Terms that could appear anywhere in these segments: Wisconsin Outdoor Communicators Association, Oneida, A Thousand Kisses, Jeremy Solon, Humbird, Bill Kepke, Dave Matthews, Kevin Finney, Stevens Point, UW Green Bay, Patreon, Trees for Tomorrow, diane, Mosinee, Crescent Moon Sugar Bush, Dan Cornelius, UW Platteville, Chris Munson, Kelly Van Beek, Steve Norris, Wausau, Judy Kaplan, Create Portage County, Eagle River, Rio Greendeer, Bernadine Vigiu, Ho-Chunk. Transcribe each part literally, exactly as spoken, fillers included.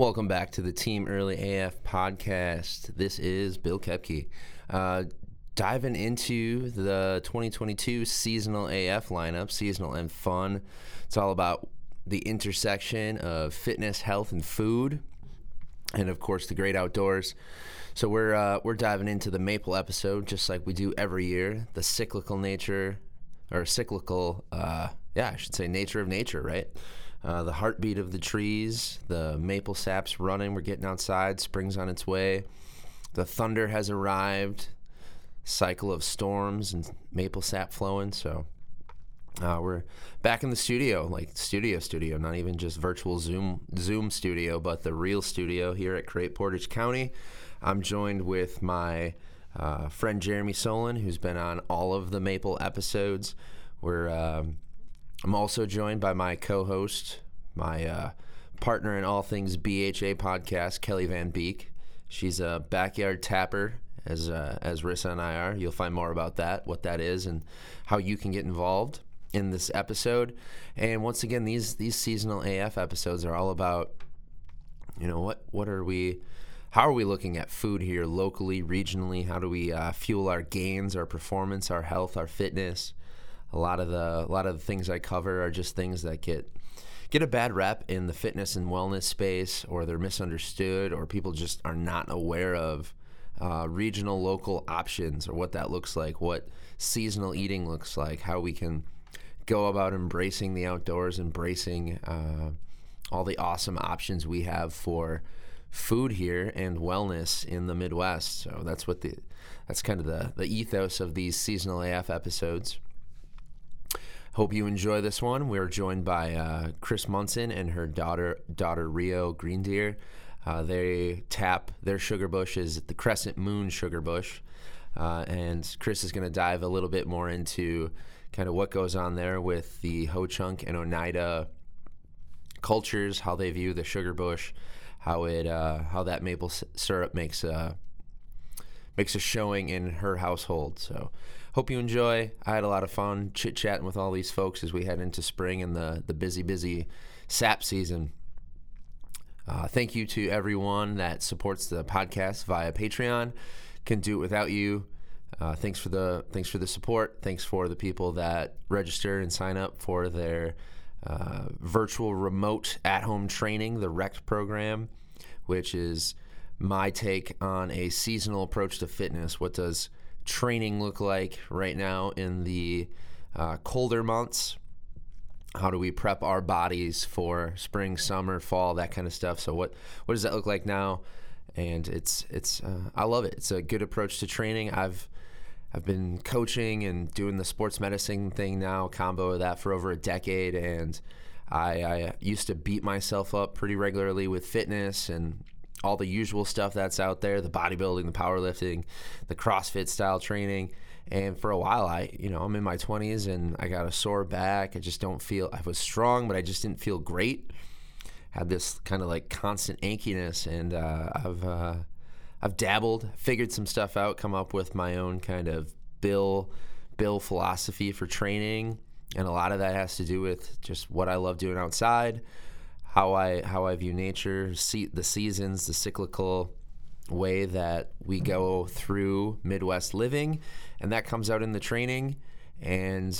Welcome back to the Team Early A F podcast. This is Bill Kepke. Uh, diving into the twenty twenty-two seasonal A F lineup, seasonal and fun. It's all about the intersection of fitness, health, and food, and of course the great outdoors. So we're uh, we're diving into the maple episode, just like we do every year. The cyclical nature, or cyclical, uh, yeah, I should say nature of nature, right? Uh, the heartbeat of the trees, the maple sap's running. We're getting outside. Spring's on its way. The thunder has arrived. Cycle of storms and maple sap flowing. So uh, we're back in the studio, like studio studio, not even just virtual Zoom Zoom studio, but the real studio here at Create Portage County. I'm joined with my uh, friend Jeremy Solon, who's been on all of the maple episodes. We're um, I'm also joined by my co-host, my uh, partner in all things B H A podcast, Kelly Van Beek. She's a backyard tapper, as uh, as Rissa and I are. You'll find more about that, what that is, and how you can get involved in this episode. And once again, these these seasonal A F episodes are all about, you know, what what are we, how are we looking at food here locally, regionally? How do we uh, fuel our gains, our performance, our health, our fitness? A lot of the a lot of the things I cover are just things that get get a bad rap in the fitness and wellness space, or they're misunderstood, or people just are not aware of uh, regional, local options, or what that looks like, what seasonal eating looks like, how we can go about embracing the outdoors, embracing uh, all the awesome options we have for food here and wellness in the Midwest. So that's what the that's kind of the, the ethos of these seasonal A F episodes. Hope you enjoy this one. We're joined by uh, Chris Munson and her daughter, daughter Rio Greendeer. Uh, they tap their sugar bush is the Crescent Moon Sugar Bush. Uh, and Chris is going to dive a little bit more into kind of what goes on there with the Ho-Chunk and Oneida cultures, how they view the sugar bush, how it, uh, how that maple syrup makes a, makes a showing in her household. So hope you enjoy. I had a lot of fun chit-chatting with all these folks as we head into spring and the, the busy, busy sap season. Uh, thank you to everyone that supports the podcast via Patreon. Can do it without you. Uh, thanks for the thanks for the support. Thanks for the people that register and sign up for their uh, virtual remote at-home training, the R E C T program, which is my take on a seasonal approach to fitness. What does training look like right now in the uh, colder months? How do we prep our bodies for spring, summer, fall, that kind of stuff? So what what does that look like now? And it's it's uh, I love it. It's a good approach to training. I've I've been coaching and doing the sports medicine thing now, combo of that for over a decade, and I, I used to beat myself up pretty regularly with fitness and all the usual stuff that's out there, the bodybuilding, the powerlifting, the CrossFit style training. And for a while, I, you know, I'm in my twenties and I got a sore back. I just don't feel, I was strong, but I just didn't feel great. Had this kind of like constant achiness, and uh, I've, uh, I've dabbled, figured some stuff out, come up with my own kind of Bill, Bill philosophy for training. And a lot of that has to do with just what I love doing outside, how I how I view nature, see the seasons, the cyclical way that we go through Midwest living, and that comes out in the training and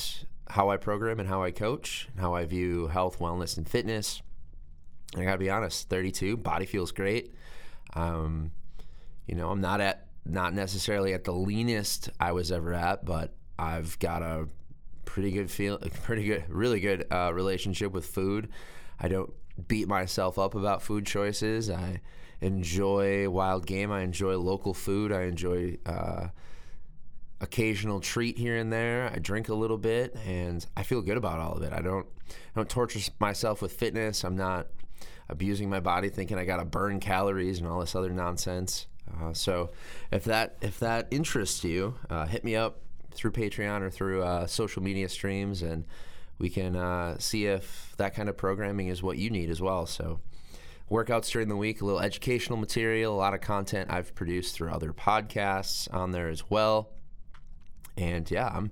how I program and how I coach, and how I view health, wellness, and fitness. And I gotta be honest, thirty-two, body feels great. Um, you know, I'm not at not necessarily at the leanest I was ever at, but I've got a pretty good feel, pretty good, really good uh, relationship with food. I don't beat myself up about food choices. I enjoy wild game. I enjoy local food. I enjoy uh, occasional treat here and there. I drink a little bit, and I feel good about all of it. I don't, I don't torture myself with fitness. I'm not abusing my body, thinking I gotta burn calories and all this other nonsense. Uh, so, if that if that interests you, uh, hit me up through Patreon or through uh, social media streams, and we can uh, see if that kind of programming is what you need as well. So workouts during the week, a little educational material, a lot of content I've produced through other podcasts on there as well. And yeah, I'm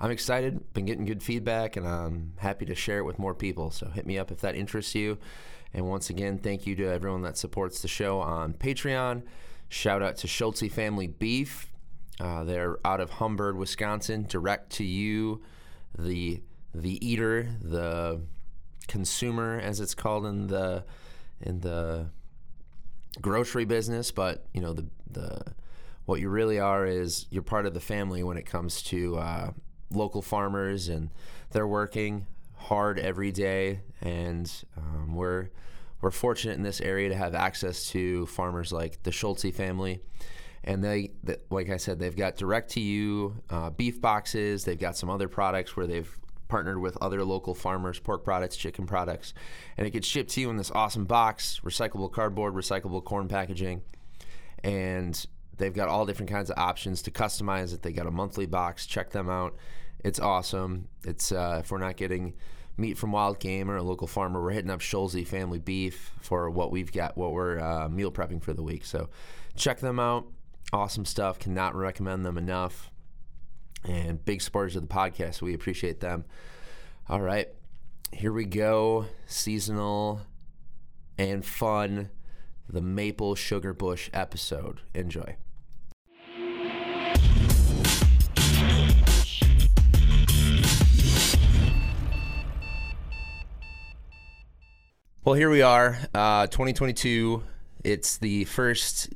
I'm excited. Been getting good feedback, and I'm happy to share it with more people. So hit me up if that interests you. And once again, thank you to everyone that supports the show on Patreon. Shout out to Schulze Family Beef. Uh, they're out of Humbird, Wisconsin. Direct to you, the the eater, the consumer, as it's called in the in the grocery business. But you know, the the what you really are is you're part of the family when it comes to uh, local farmers, and they're working hard every day. And um, we're we're fortunate in this area to have access to farmers like the Schulze family. And they, they, like I said, they've got direct-to-you uh, beef boxes. They've got some other products where they've partnered with other local farmers, pork products, chicken products. And it gets shipped to you in this awesome box, recyclable cardboard, recyclable corn packaging. And they've got all different kinds of options to customize it. They got a monthly box. Check them out. It's awesome. It's uh, if we're not getting meat from wild game or a local farmer, we're hitting up Schulze Family Beef for what we've got, what we're uh, meal prepping for the week. So check them out. Awesome stuff. Cannot recommend them enough. And big supporters of the podcast. We appreciate them. All right. Here we go. Seasonal and fun. The Maple Sugar Bush episode. Enjoy. Well, here we are. Uh, twenty twenty-two. It's the first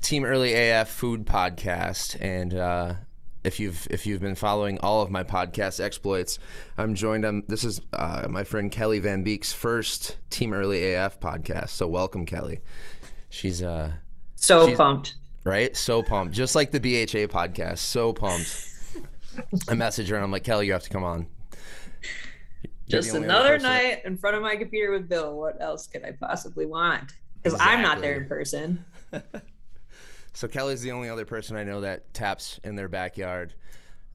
Team Early A F food podcast, and uh, if you've if you've been following all of my podcast exploits, I'm joined on this is uh, my friend Kelly Van Beek's first Team Early A F podcast. So welcome, Kelly. She's uh so she's, pumped, right? So pumped, just like the B H A podcast. So pumped. I message her and I'm like, Kelly, you have to come on. You're just another night in front of my computer with Bill. What else could I possibly want? Because exactly. I'm not there in person. So Kelly's the only other person I know that taps in their backyard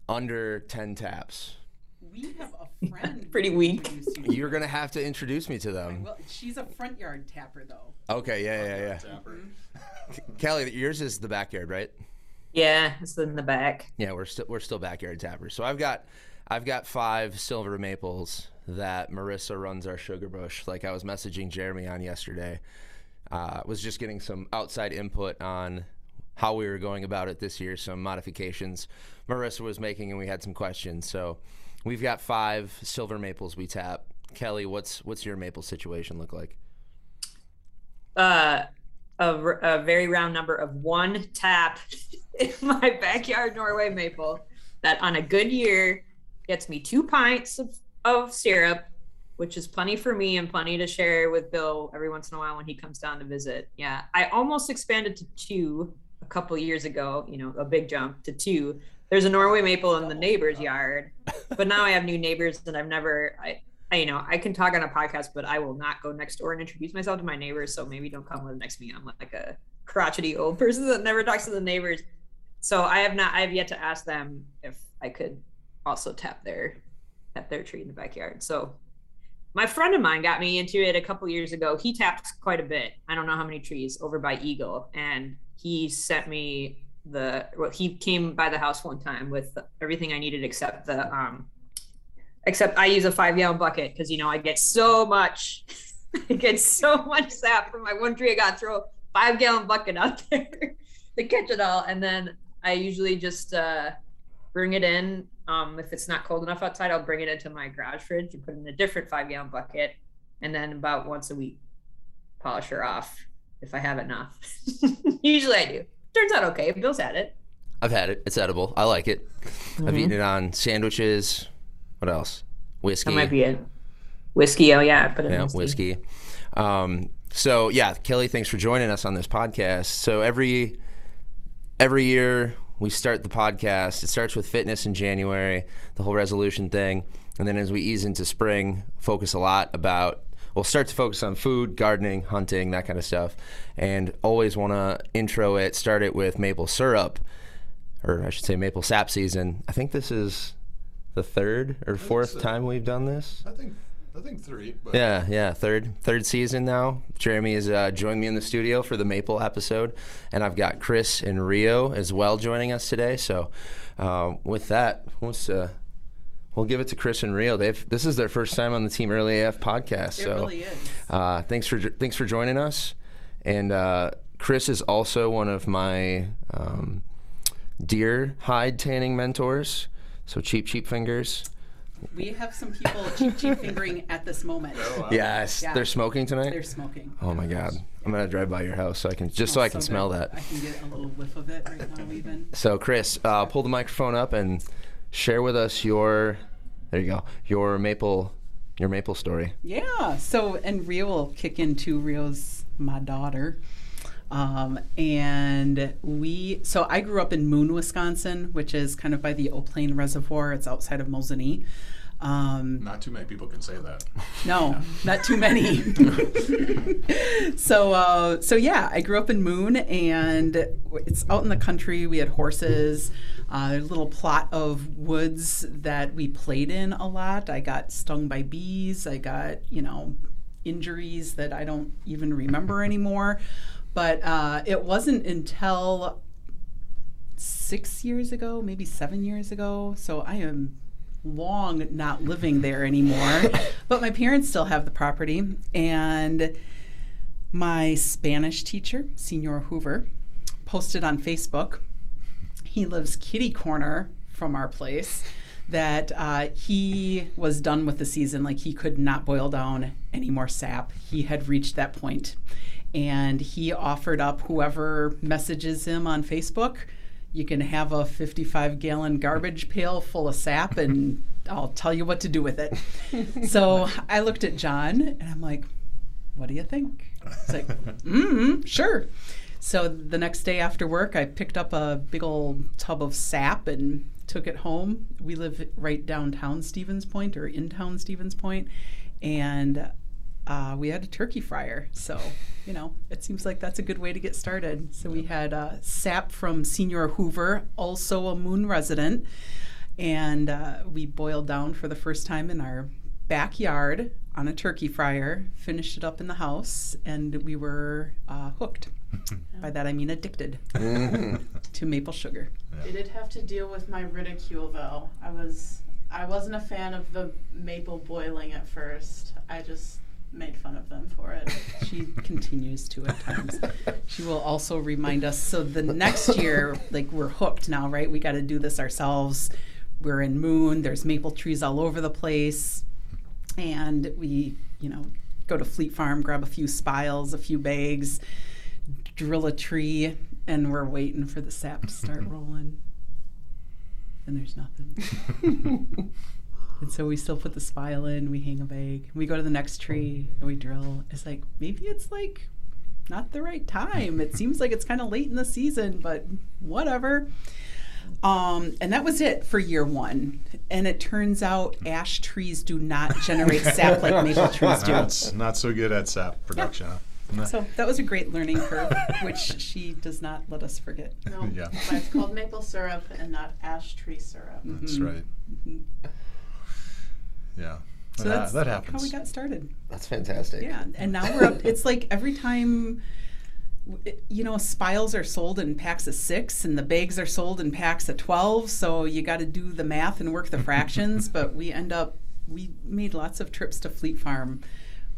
under ten taps. We have a friend. Pretty weak. You're going to have to introduce me to them. Well, she's a front yard tapper, though. Okay, yeah, yeah, yeah. Tapper. Kelly, yours is the backyard, right? Yeah, it's in the back. Yeah, we're still we're still backyard tappers. So I've got I've got five silver maples that Marissa runs our sugar bush. Like I was messaging Jeremy on yesterday. Uh, was just getting some outside input on how we were going about it this year, some modifications Marissa was making, and we had some questions. So we've got five silver maples we tap. Kelly, what's what's your maple situation look like? Uh, a, a very round number of one tap in my backyard Norway maple that on a good year gets me two pints of, of syrup, which is plenty for me and plenty to share with Bill every once in a while when he comes down to visit. Yeah, I almost expanded to two a couple years ago, you know, a big jump to two. There's a Norway maple in the neighbor's yard, but now I have new neighbors and I've never, I, I, you know, I can talk on a podcast, but I will not go next door and introduce myself to my neighbors. So maybe don't come live next to me. I'm like a crotchety old person that never talks to the neighbors. So I have not, I have yet to ask them if I could also tap their, tap their tree in the backyard. So my friend of mine got me into it a couple years ago. He taps quite a bit. I don't know how many trees over by Eagle, and he sent me the, well, he came by the house one time with everything I needed except the, um, except I use a five gallon bucket because, you know, I get so much, I get so much sap from my one tree. I got to throw a five gallon bucket out there to catch it all. And then I usually just uh, bring it in. Um, if it's not cold enough outside, I'll bring it into my garage fridge and put it in a different five gallon bucket. And then about once a week, polish her off. If I have enough. Usually I do. Turns out okay. Bill's had it. I've had it. It's edible. I like it. Mm-hmm. I've eaten it on sandwiches. What else? Whiskey. That might be it. Whiskey. Oh, yeah. I put it yeah, in whiskey. whiskey. Um, so, yeah, Kelly, thanks for joining us on this podcast. So every every year we start the podcast. It starts with fitness in January, the whole resolution thing. And then as we ease into spring, focus a lot about We'll start to focus on food, gardening, hunting, that kind of stuff. And always want to intro it, start it with maple syrup, or I should say maple sap season. I think this is the third or fourth so. time we've done this. I think I think three. But. Yeah, yeah, third third season now. Jeremy has uh, joined me in the studio for the maple episode, and I've got Chris and Rio as well joining us today. So uh, with that, let's, uh, We'll give it to Chris and Rio. They've this is their first time on the Team Early A F podcast. It so, really is. Uh, thanks for thanks for joining us. And uh, Chris is also one of my um, deer hide tanning mentors. So cheap cheap fingers. We have some people cheap cheap fingering at this moment. Oh, wow. Yes, yeah. They're smoking tonight. They're smoking. Oh my God! I'm gonna drive by your house so I can just oh, so I can so smell that. I can get a little whiff of it right now, even. So Chris, uh, pull the microphone up and share with us your. There you go. Your maple, your maple story. Yeah. So and Rio will kick into Rio's my daughter, um, and we. So I grew up in Moon, Wisconsin, which is kind of by the Eau Plaine Reservoir. It's outside of Mosinee. Um, not too many people can say that. No, yeah. Not too many. so, uh, so yeah, I grew up in Moon, and it's out in the country. We had horses, uh, a little plot of woods that we played in a lot. I got stung by bees. I got, you know, injuries that I don't even remember anymore. But uh, it wasn't until six years ago, maybe seven years ago. So I am... long not living there anymore, but my parents still have the property, and my Spanish teacher, Senor Hoover, posted on Facebook, he lives kitty corner from our place, that uh, he was done with the season, like he could not boil down any more sap. He had reached that point, and he offered up whoever messages him on Facebook, you can have a fifty-five gallon garbage pail full of sap and I'll tell you what to do with it. So I looked at John and I'm like, what do you think? He's like, mm-hmm, sure. So the next day after work, I picked up a big old tub of sap and took it home. We live right downtown Stevens Point or in town Stevens Point, and Uh, we had a turkey fryer, so, you know, it seems like that's a good way to get started. So we had uh, sap from Senor Hoover, also a Moon resident, and uh, we boiled down for the first time in our backyard on a turkey fryer, finished it up in the house, and we were uh, hooked. By that I mean addicted to maple sugar. Yeah. I did have to deal with my ridicule, though. I, was, I wasn't a fan of the maple boiling at first. I just... made fun of them for it. She continues to at times. She will also remind us. So the next year, like we're hooked now, right? We got to do this ourselves. We're in Moon. There's maple trees all over the place, and we, you know, go to Fleet Farm, grab a few spiles, a few bags, drill a tree, and we're waiting for the sap to start rolling. And there's nothing. And so we still put the spile in, we hang a bag, we go to the next tree, and we drill. It's like, maybe it's like not the right time. It seems like it's kind of late in the season, but whatever. Um, and that was it for year one. And it turns out ash trees do not generate sap like maple trees do. Not, not so good at sap production. Yeah. Huh? So that was a great learning curve, which she does not let us forget. No, yeah. But it's called maple syrup and not ash tree syrup. That's mm-hmm. right. Mm-hmm. Yeah, so that, that's that happens. How we got started. That's fantastic. Yeah, and now we're up. It's like every time, you know, spiles are sold in packs of six, and the bags are sold in packs of twelve. So you got to do the math and work the fractions. But we end up, we made lots of trips to Fleet Farm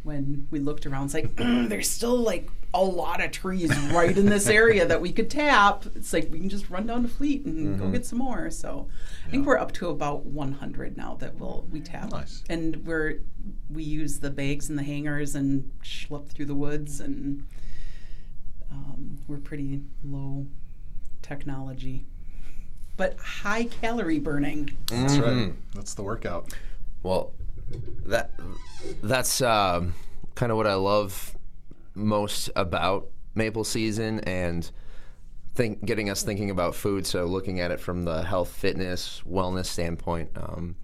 when we looked around. It's like mm, there's still like a lot of trees right in this area that we could tap. It's like we can just run down to Fleet and mm-hmm. go get some more. So yeah. I think we're up to about one hundred now that we'll we tap. Nice. And we're we use the bags and the hangers and schlep through the woods, and um, we're pretty low technology, but high calorie burning. Mm-hmm. That's right. That's the workout. Well, that that's um, kind of what I love most about maple season and think getting us thinking about food. So looking at it from the health, fitness, wellness standpoint, um,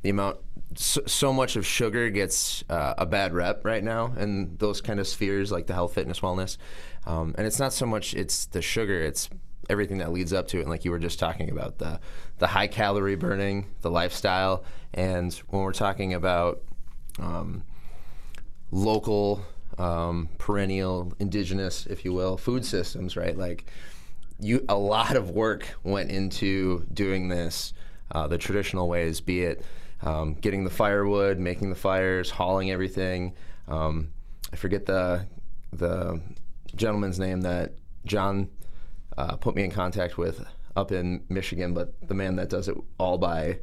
the amount so, so much of sugar gets uh, a bad rep right now in those kind of spheres like the health, fitness, wellness, um, and it's not so much it's the sugar, it's everything that leads up to it. And like you were just talking about the the high calorie burning, the lifestyle, and when we're talking about um, local Um, perennial, indigenous, if you will, food systems, right? Like, you, a lot of work went into doing this uh, the traditional ways, be it um, getting the firewood, making the fires, hauling everything. Um, I forget the the gentleman's name that John uh, put me in contact with up in Michigan, but the man that does it all by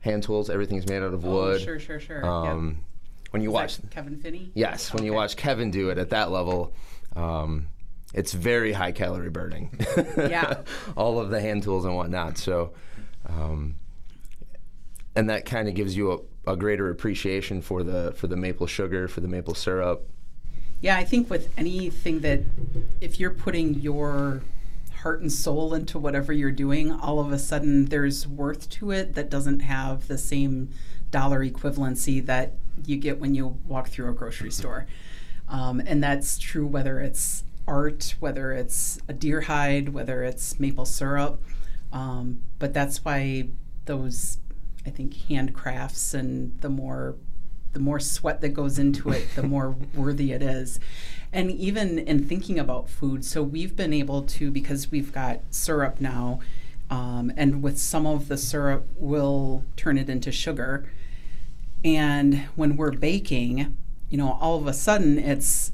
hand tools, everything's made out of wood. Oh, sure, sure, sure. Um, yep. When you Is watch that Kevin Finney? Yes, when okay. you watch Kevin do it at that level, um, it's very high calorie burning. Yeah. All of the hand tools and whatnot. So, um, and that kind of gives you a, a greater appreciation for the for the maple sugar, for the maple syrup. Yeah, I think with anything that, if you're putting your heart and soul into whatever you're doing, all of a sudden there's worth to it that doesn't have the same dollar equivalency that you get when you walk through a grocery store. Um, and that's true whether it's art, whether it's a deer hide, whether it's maple syrup. Um, but that's why those, I think, handcrafts and the more the more sweat that goes into it, the more worthy it is. And even in thinking about food, so we've been able to, because we've got syrup now, um, and with some of the syrup, we'll turn it into sugar. And when we're baking, you know, all of a sudden it's,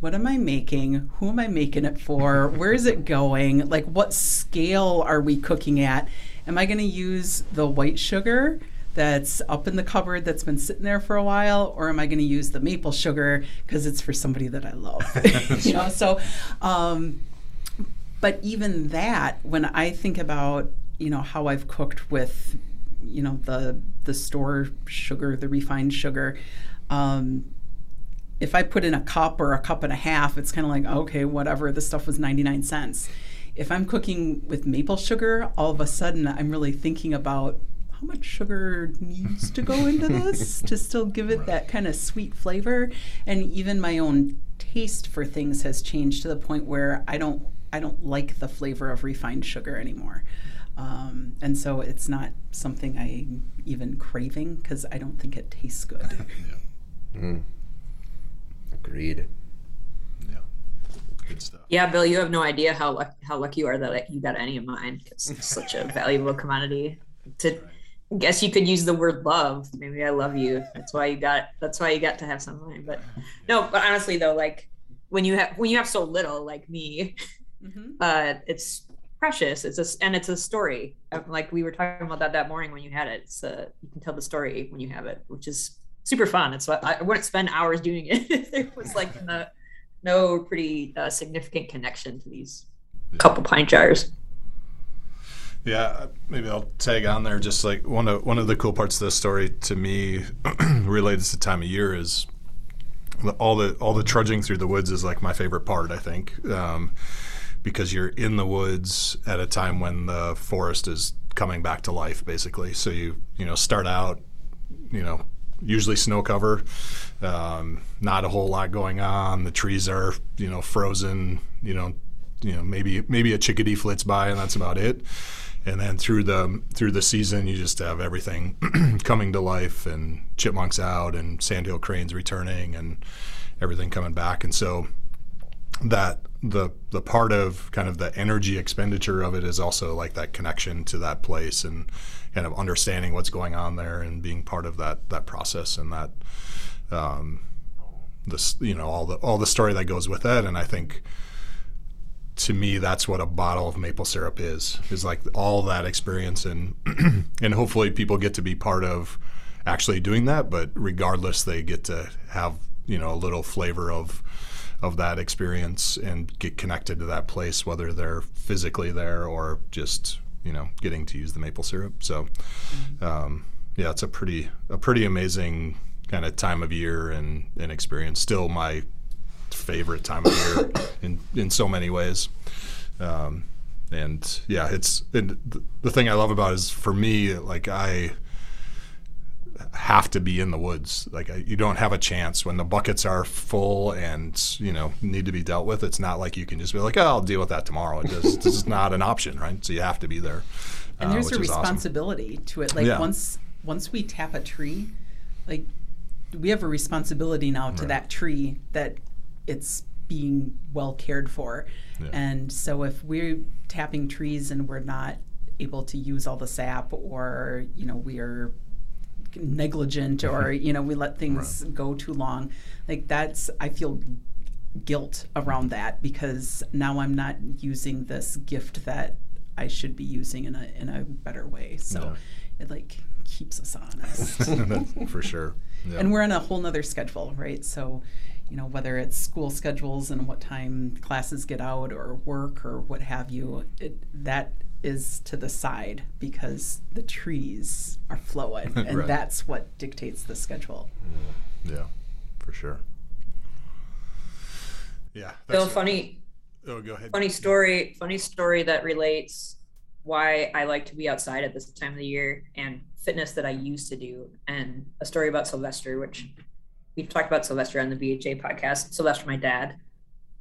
what am I making? Who am I making it for? Where is it going? Like, what scale are we cooking at? Am I gonna use the white sugar that's up in the cupboard that's been sitting there for a while, or am I going to use the maple sugar because it's for somebody that I love? You know, so um, but even that, when I think about, you know, how I've cooked with, you know, the the store sugar, the refined sugar, um, if I put in a cup or a cup and a half, it's kind of like, okay, whatever, this stuff was ninety-nine cents. If I'm cooking with maple sugar, all of a sudden I'm really thinking about how much sugar needs to go into this to still give it that kind of sweet flavor. And even my own taste for things has changed to the point where I don't I don't like the flavor of refined sugar anymore. Um, and so it's not something I'm even craving because I don't think it tastes good. Yeah. Mm. Agreed. Yeah. Good stuff. Yeah, Bill, you have no idea how luck how lucky you are that I, you got any of mine. It's such a valuable commodity. To I guess you could use the word love. Maybe I love you. That's why you got. That's why you got to have some of mine. But no. But honestly, though, like when you have when you have so little, like me, mm-hmm. uh, it's precious. It's a and it's a story. Like we were talking about that that morning when you had it. It's a, you can tell the story when you have it, which is super fun. It's what I wouldn't spend hours doing it if there was like no, no pretty uh, significant connection to these couple pint jars. Yeah, maybe I'll tag on there. Just like one of one of the cool parts of this story to me, related to time of year, is all the all the trudging through the woods is like my favorite part, I think, um, because you're in the woods at a time when the forest is coming back to life, basically. So you you know start out, you know, usually snow cover, um, not a whole lot going on. The trees are you know frozen, you know, you know maybe maybe a chickadee flits by, and that's about it. And then through the through the season, you just have everything coming to life, and chipmunks out, and sandhill cranes returning, and everything coming back. And so that the the part of kind of the energy expenditure of it is also like that connection to that place, and kind of understanding what's going on there, and being part of that that process, and that um, this you know all the all the story that goes with that. And I think, to me, that's what a bottle of maple syrup is, is like all that experience. And and hopefully people get to be part of actually doing that, but regardless, they get to have, you know, a little flavor of of that experience and get connected to that place, whether they're physically there or just, you know, getting to use the maple syrup. So, um, yeah, it's a pretty a pretty amazing kind of time of year and, and experience. Still my favorite time of year in in so many ways, um and yeah, it's and the thing I love about it is, for me, like I have to be in the woods. Like I, you don't have a chance when the buckets are full and you know need to be dealt with. It's not like you can just be like, oh, I'll deal with that tomorrow. It just this is not an option, right? So you have to be there, and there's uh, a responsibility awesome. to it. Like yeah. once once we tap a tree, like we have a responsibility now to right. that tree, that it's being well cared for. Yeah. And so if we're tapping trees and we're not able to use all the sap, or you know we are negligent or, you know, we let things right. go too long. Like that's, I feel guilt around that because now I'm not using this gift that I should be using in a in a better way. So no. it like keeps us honest. For sure. Yep. And we're on a whole nother schedule, right? So, you know, whether it's school schedules and what time classes get out or work or what have you, it, that is to the side because the trees are flowing and right. that's what dictates the schedule. Yeah, yeah, for sure. Yeah. So funny. Oh, go ahead. Funny story, funny story that relates why I like to be outside at this time of the year and fitness that I used to do, and a story about Sylvester, which we've talked about Sylvester on the B H A podcast. Sylvester, my dad.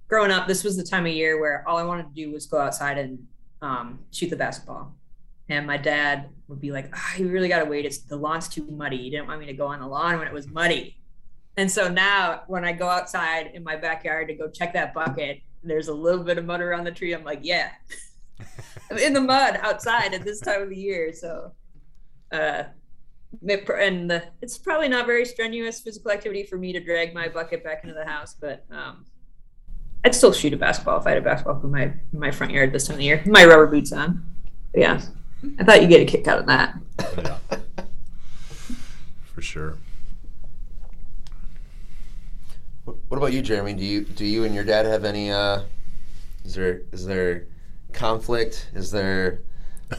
Growing up, this was the time of year where all I wanted to do was go outside and um, shoot the basketball. And my dad would be like, oh, you really got to wait. It's the lawn's too muddy. You didn't want me to go on the lawn when it was muddy. And so now when I go outside in my backyard to go check that bucket, there's a little bit of mud around the tree. I'm like, yeah, I'm in the mud outside at this time of the year. So, uh, and the, it's probably not very strenuous physical activity for me to drag my bucket back into the house, but, um, I'd still shoot a basketball if I had a basketball in my, in my front yard this time of the year, my rubber boots on. But yeah. I thought you'd get a kick out of that. Yeah. For sure. What about you, Jeremy? Do you do you and your dad have any? Uh, is there is there conflict? Is there?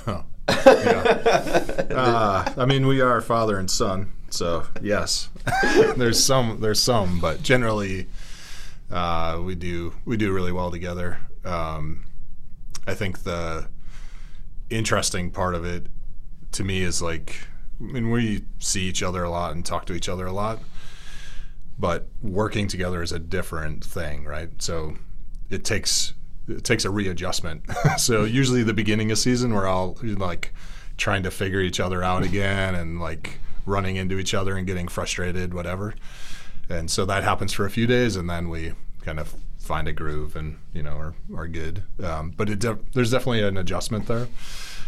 Oh, yeah. uh, I mean, we are father and son, so yes. there's some there's some, but generally, uh, we do we do really well together. Um, I think the interesting part of it to me is like, I mean, we see each other a lot and talk to each other a lot. But working together is a different thing, right? So it takes it takes a readjustment. So usually the beginning of season, we're all like trying to figure each other out again and like running into each other and getting frustrated, whatever. And so that happens for a few days, and then we kind of find a groove and, you know, are, are good. Um, but it de- there's definitely an adjustment there.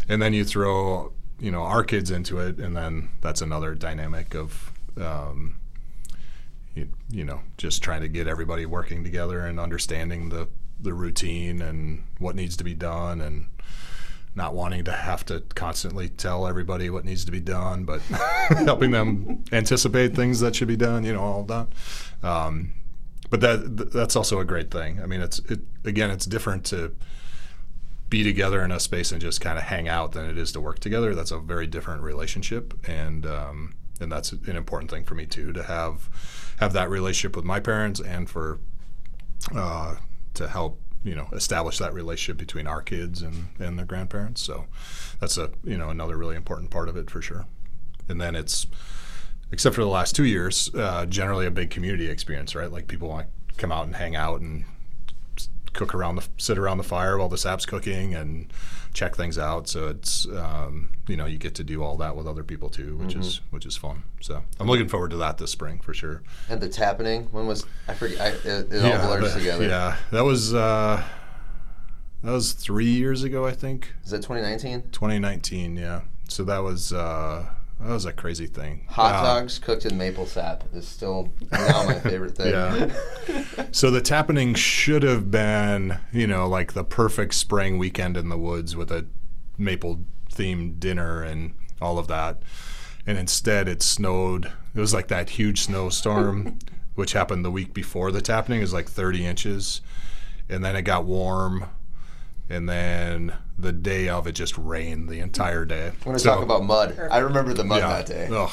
And then you throw, you know, our kids into it, and then that's another dynamic of um, – You, you know, just trying to get everybody working together and understanding the, the routine and what needs to be done and not wanting to have to constantly tell everybody what needs to be done, but helping them anticipate things that should be done, you know, all that. Um, but that that's also a great thing. I mean, it's it again, it's different to be together in a space and just kind of hang out than it is to work together. That's a very different relationship, and um, and that's an important thing for me, too, to have have that relationship with my parents and for uh, to help, you know, establish that relationship between our kids and, and their grandparents. So that's, a you know, another really important part of it for sure. And then it's, except for the last two years, uh, generally a big community experience, right? Like people want to come out and hang out and cook around the, sit around the fire while the sap's cooking and check things out. So it's, um, you know, you get to do all that with other people too, which mm-hmm. is, which is fun. So I'm looking forward to that this spring for sure. And the Tappening, when was, I forget, I, it, it yeah, all blurs but, together. Yeah, that was, uh, that was three years ago, I think. Is that twenty nineteen? twenty nineteen, yeah. So that was, uh, that was a crazy thing. Hot uh, dogs cooked in maple sap is still now my favorite thing. Yeah. So the Tappening should have been, you know, like the perfect spring weekend in the woods with a maple-themed dinner and all of that. And instead it snowed. It was like that huge snowstorm, which happened the week before the Tappening. It was like thirty inches. And then it got warm. And then the day of, it just rained the entire day. When I so, talk about mud, I remember the mud yeah, that day. Ugh,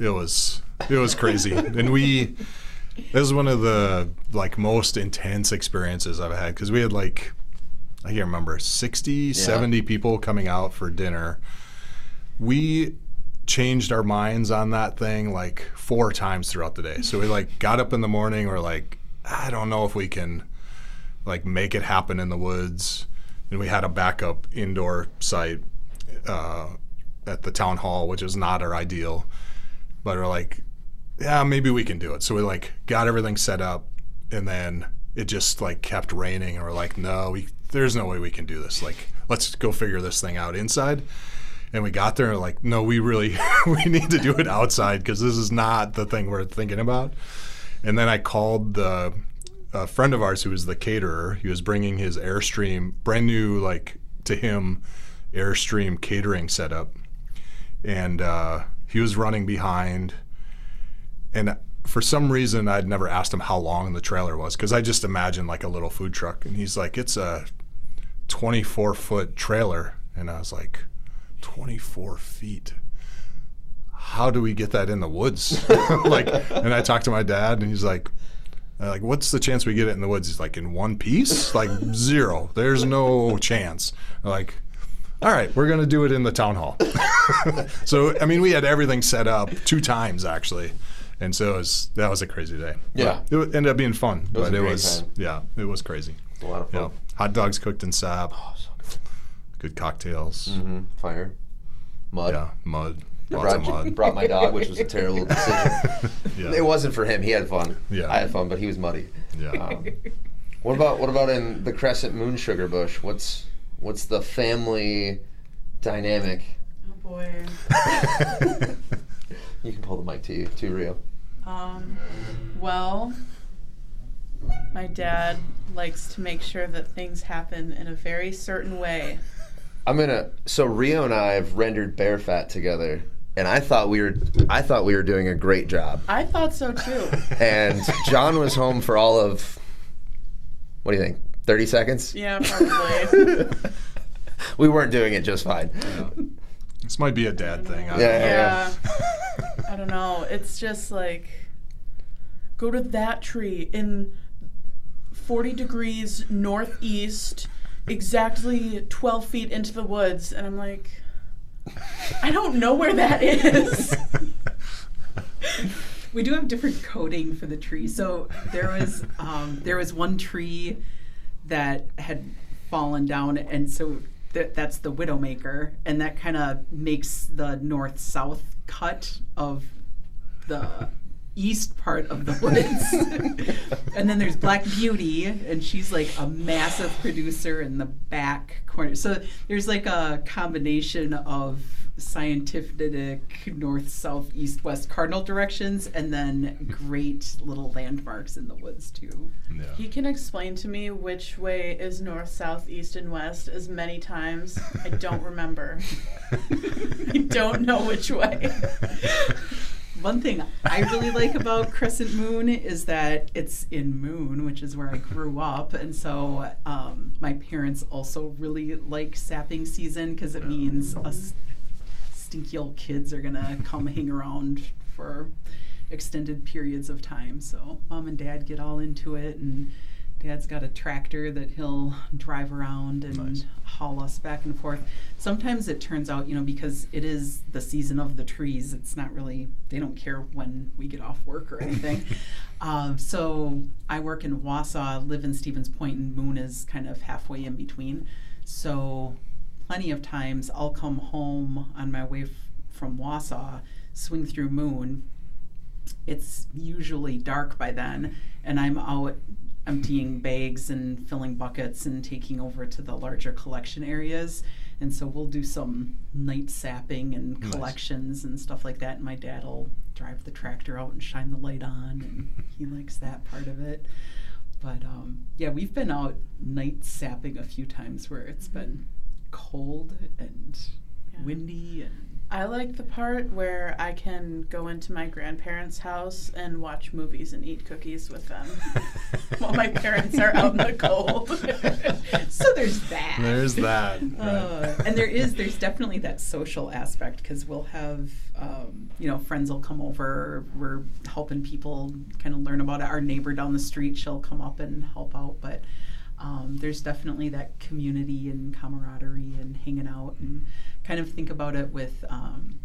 it was it was crazy. And we, this was one of the like most intense experiences I've had because we had like, I can't remember, sixty, yeah. seventy people coming out for dinner. We changed our minds on that thing like four times throughout the day. So we like got up in the morning, we're like, I don't know if we can like make it happen in the woods. And we had a backup indoor site uh, at the town hall, which is not our ideal. But we're like, yeah, maybe we can do it. So we like got everything set up, and then it just like kept raining. And we're like, no, we, there's no way we can do this. Like, let's go figure this thing out inside. And we got there and like, no, we really we need to do it outside because this is not the thing we're thinking about. And then I called the a friend of ours who was the caterer. He was bringing his Airstream, brand new, like to him, Airstream catering setup. And uh, he was running behind. And for some reason, I'd never asked him how long the trailer was because I just imagined like a little food truck. And he's like, it's a twenty-four foot trailer. And I was like, twenty-four feet. How do we get that in the woods? Like, and I talked to my dad and he's like, uh, like, what's the chance we get it in the woods? He's like, in one piece? Like zero, there's no chance. I'm like, all right, we're gonna do it in the town hall. So, I mean, we had everything set up two times actually. And so it was, that was a crazy day. Yeah. But it ended up being fun, it but it was, time. yeah, it was crazy. It was a lot of fun. You know, hot dogs cooked in sap. Oh, so good. Good cocktails. Mm-hmm. Fire. Mud. Yeah, mud. Lots of mud. Brought my dog, which was a terrible decision. Yeah. It wasn't for him. He had fun. Yeah. I had fun, but he was muddy. Yeah. Um, what about what about in the Crescent Moon Sugar Bush? What's what's the family dynamic? Oh boy. You can pull the mic to you, to Rio. Um, well, my dad likes to make sure that things happen in a very certain way. I'm gonna. So Rio and I have rendered Bear Fat together, and I thought we were. I thought we were doing a great job. I thought so too. And John was home for all of. What do you think? thirty seconds? Yeah, probably. We weren't doing it just fine. Yeah. This might be a dad thing. I yeah. Don't yeah. Know. I don't know. It's just like, go to that tree in forty degrees northeast. Exactly twelve feet into the woods, and I'm like, I don't know where that is. We do have different coding for the tree. So there was um, there was one tree that had fallen down, and so th that's the Widowmaker, and that kind of makes the north-south cut of the east part of the woods. And then there's Black Beauty, and she's like a massive producer in the back corner. So there's like a combination of scientific north, south, east, west cardinal directions, and then great little landmarks in the woods too. Yeah. He can explain to me which way is north, south, east, and west as many times. I don't remember. I don't know which way. One thing I really like about Crescent Moon is that it's in Moon, which is where I grew up. And so um, my parents also really like sapping season because it means us stinky old kids are going to come hang around for extended periods of time. So mom and dad get all into it. And dad's got a tractor that he'll drive around and nice. haul us back and forth. Sometimes it turns out, you know, because it is the season of the trees, it's not really, they don't care when we get off work or anything. um, so I work in Wausau, live in Stevens Point, and Moon is kind of halfway in between. So plenty of times I'll come home on my way f from Wausau, swing through Moon. It's usually dark by then, and I'm out emptying bags and filling buckets and taking over to the larger collection areas. And so we'll do some night sapping and nice. collections and stuff like that. And my dad will drive the tractor out and shine the light on, and he likes that part of it. But um, yeah, we've been out night sapping a few times where it's been cold and yeah. windy. And I like the part where I can go into my grandparents' house and watch movies and eat cookies with them while my parents are out in the cold. So there's that. There's that. Right. Uh, and there is, there's definitely that social aspect because we'll have, um, you know, friends will come over. We're helping people kind of learn about it. Our neighbor down the street, she'll come up and help out. But um, there's definitely that community and camaraderie and hanging out and kind of think about it with um,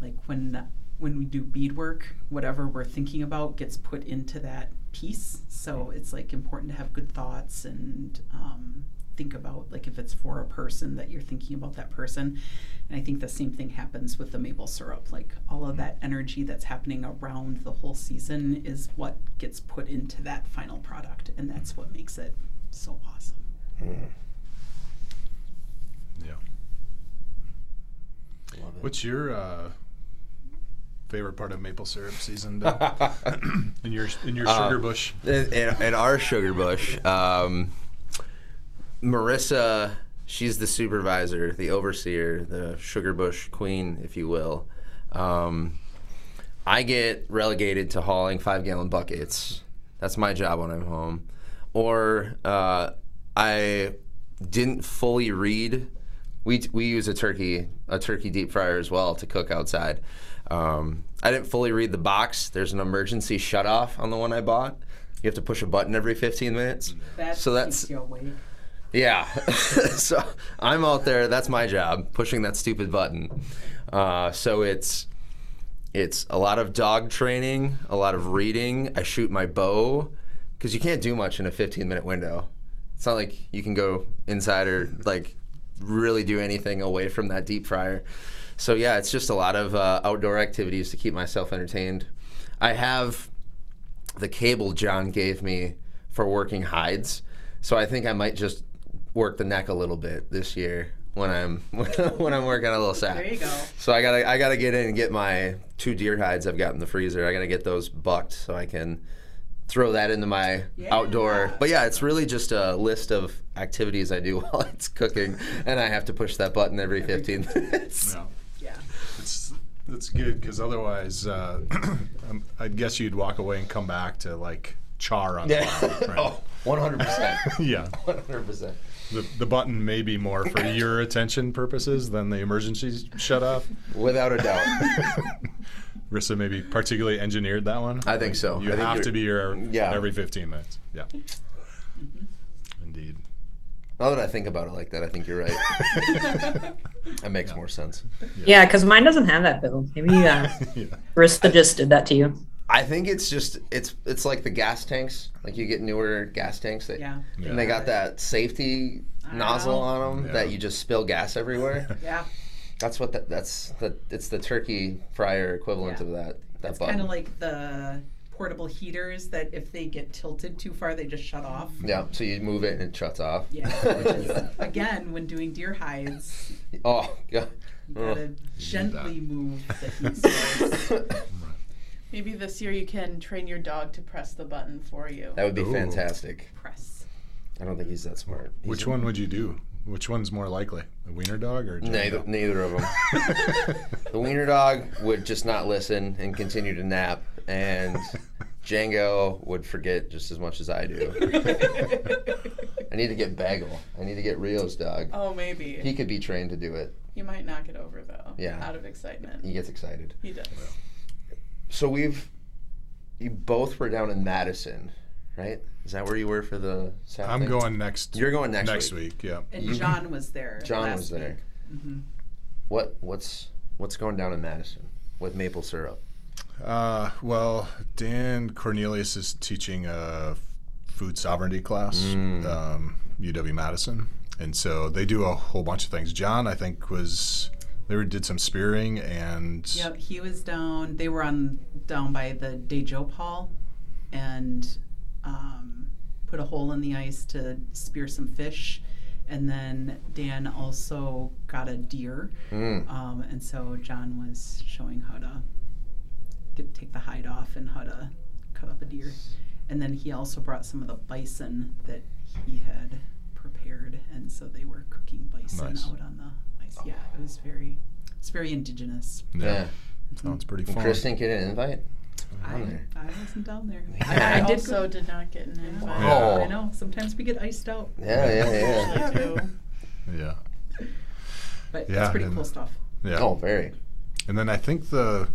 like when when we do beadwork, whatever we're thinking about gets put into that piece. So it's like important to have good thoughts and um, think about like if it's for a person that you're thinking about that person. And I think the same thing happens with the maple syrup. Like all of that energy that's happening around the whole season is what gets put into that final product. And that's what makes it so awesome. Mm. Yeah. Love it. What's your uh, favorite part of maple syrup season, Bill? in your in your sugar um, bush? In, in our sugar bush, um, Marissa, she's the supervisor, the overseer, the sugar bush queen, if you will. Um, I get relegated to hauling five-gallon buckets. That's my job when I'm home. Or uh, I didn't fully read. We we use a turkey a turkey deep fryer as well to cook outside. Um, I didn't fully read the box. There's an emergency shutoff on the one I bought. You have to push a button every fifteen minutes. That so that's keeps you awake. Yeah. So I'm out there. That's my job, pushing that stupid button. Uh, so it's it's a lot of dog training, a lot of reading. I shoot my bow because you can't do much in a fifteen minute window. It's not like you can go inside or like really do anything away from that deep fryer. So yeah, it's just a lot of uh, outdoor activities to keep myself entertained. I have the cable John gave me for working hides, so I think I might just work the neck a little bit this year when I'm when I'm working a little sack. There you go. So I gotta I gotta get in and get my two deer hides I've got in the freezer. I gotta get those bucked so I can throw that into my yeah. outdoor. But yeah, it's really just a list of activities I do while it's cooking, and I have to push that button every fifteen minutes. No. Yeah, it's that's good because otherwise, uh, I guess you'd walk away and come back to like char on yeah. the bottom, right? Oh, one hundred percent. Yeah, one hundred percent. The, the button may be more for your attention purposes than the emergency shutoff. Without a doubt. Rissa maybe particularly engineered that one. I think so. You I have to be here yeah. every fifteen minutes. Yeah. Indeed. Now that I think about it like that, I think you're right. That makes yeah. more sense. Yeah, because yeah, mine doesn't have that, Bill. Maybe uh, yeah. Rissa just did that to you. I think it's just it's it's like the gas tanks, like you get newer gas tanks that yeah. and yeah. they got that safety I nozzle know. on them yeah. that you just spill gas everywhere. Yeah, that's what that, that's the it's the turkey fryer equivalent yeah. of that. That's kind of like the portable heaters that if they get tilted too far, they just shut off. Yeah, so you move it and it shuts off. Yeah, which is, again, when doing deer hides. Oh yeah, you gotta oh. gently you move the heat source. Maybe this year you can train your dog to press the button for you. That would be Ooh. fantastic. Press. I don't think he's that smart. He's Which one would you do? Which one's more likely? A wiener dog or a neither, dog? Neither of them. The wiener dog would just not listen and continue to nap, and Django would forget just as much as I do. I need to get Bagel. I need to get Rio's dog. Oh, maybe. He could be trained to do it. He might knock it over, though. Yeah. Out of excitement. He gets excited. He does. Well. So we've, you both were down in Madison, right? Is that where you were for the Saturday? I'm going next. You're going next, next week. Next week, yeah. And mm-hmm. John was there. John was there. Mm-hmm. What what's what's going down in Madison with maple syrup? Uh, well, Dan Cornelius is teaching a food sovereignty class, mm. um, U W Madison, and so they do a whole bunch of things. John, I think, was. They did some spearing and... Yep, he was down. They were on down by the Dejope Hall and um, put a hole in the ice to spear some fish. And then Dan also got a deer. Mm. Um, and so John was showing how to get, take the hide off and how to cut up a deer. And then he also brought some of the bison that he had prepared. And so they were cooking bison nice. out on the... Yeah, it was very, it's very indigenous. Yeah, yeah. Sounds pretty fun. Chris didn't get an invite? I, I wasn't down there. Yeah. I, I also did not get an invite. Wow. Yeah. I know, sometimes we get iced out. Yeah, yeah, yeah. yeah. yeah. But yeah, it's pretty cool stuff. Yeah. Oh, very. And then I think the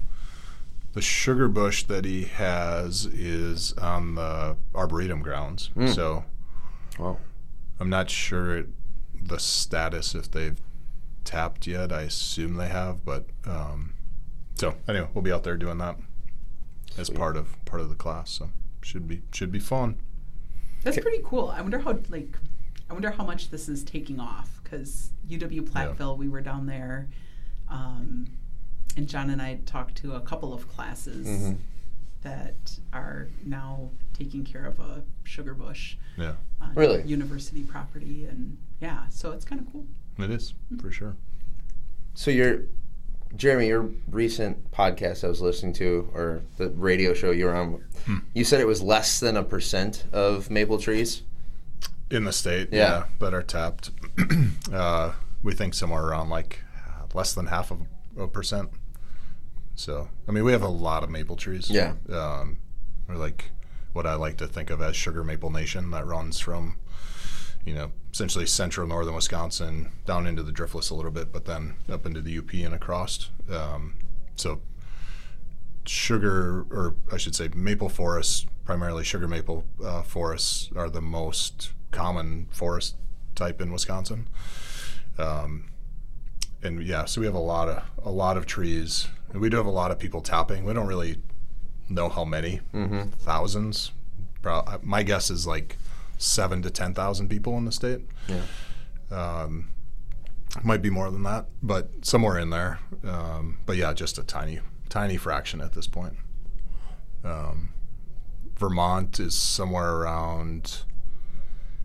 the sugar bush that he has is on the Arboretum grounds. Mm. So wow. I'm not sure it, the status if they've tapped yet. I assume they have, but um, so anyway, we'll be out there doing that Sweet. as part of part of the class. So should be should be fun. That's pretty cool. I wonder how like I wonder how much this is taking off because U W Platteville, yeah. we were down there, um, and John and I talked to a couple of classes mm-hmm. that are now taking care of a sugar bush. Yeah, on really university property, and yeah, so it's kind of cool. It is, for sure. So you're Jeremy, your recent podcast I was listening to, or the radio show you were on, hmm. you said it was less than a percent of maple trees in the state, yeah, yeah that are tapped. uh, we think somewhere around like less than half of a percent. So, I mean, we have a lot of maple trees. Yeah. Um, we're like what I like to think of as Sugar Maple Nation that runs from, you know, essentially central northern Wisconsin down into the Driftless a little bit, but then up into the U P and across. Um, so sugar, or I should say maple forests, primarily sugar maple uh, forests, are the most common forest type in Wisconsin. Um, and yeah, so we have a lot of a lot of trees. And we do have a lot of people tapping. We don't really know how many, mm-hmm. thousands. Pro- my guess is like seven to ten thousand people in the state. Yeah, um, might be more than that, but somewhere in there. Um, but yeah, just a tiny, tiny fraction at this point. Um, Vermont is somewhere around,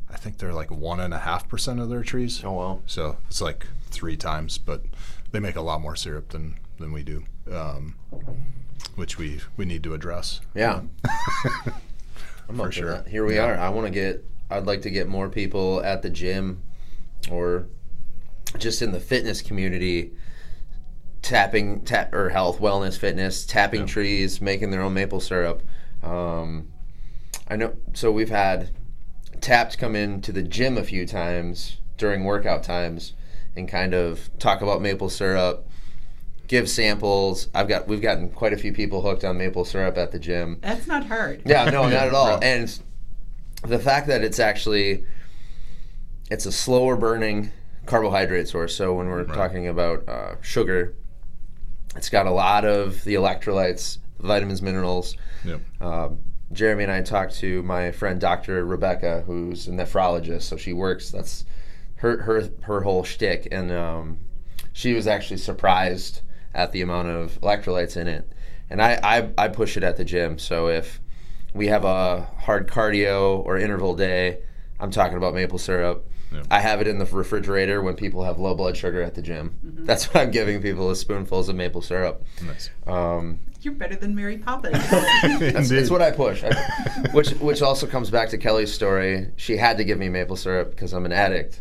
I think they're like one and a half percent of their trees. Oh wow! So it's like three times, but they make a lot more syrup than than we do, um, which we we need to address. Yeah. I'm for sure. That. Here we yeah. are. I want to get, I'd like to get more people at the gym or just in the fitness community tapping, tap or health, wellness, fitness, tapping yeah. trees, making their own maple syrup. Um, I know, so we've had taps come into the gym a few times during workout times and kind of talk about maple syrup, give samples. I've got we've gotten quite a few people hooked on maple syrup at the gym. That's not hard. Yeah, no, not at all. And the fact that it's actually it's a slower burning carbohydrate source. So when we're right. talking about uh, sugar, it's got a lot of the electrolytes, vitamins, minerals. Yep. Uh, Jeremy and I talked to my friend Doctor Rebecca, who's a nephrologist. So she works. That's her her her whole shtick, and um, she was actually surprised at the amount of electrolytes in it. And I, I I push it at the gym. So if we have a hard cardio or interval day, I'm talking about maple syrup. Yeah. I have it in the refrigerator when people have low blood sugar at the gym. Mm-hmm. That's what I'm giving people, is spoonfuls of maple syrup. Nice. Um, You're better than Mary Poppins. that's, that's what I push. I, which which also comes back to Kelly's story. She had to give me maple syrup because I'm an addict.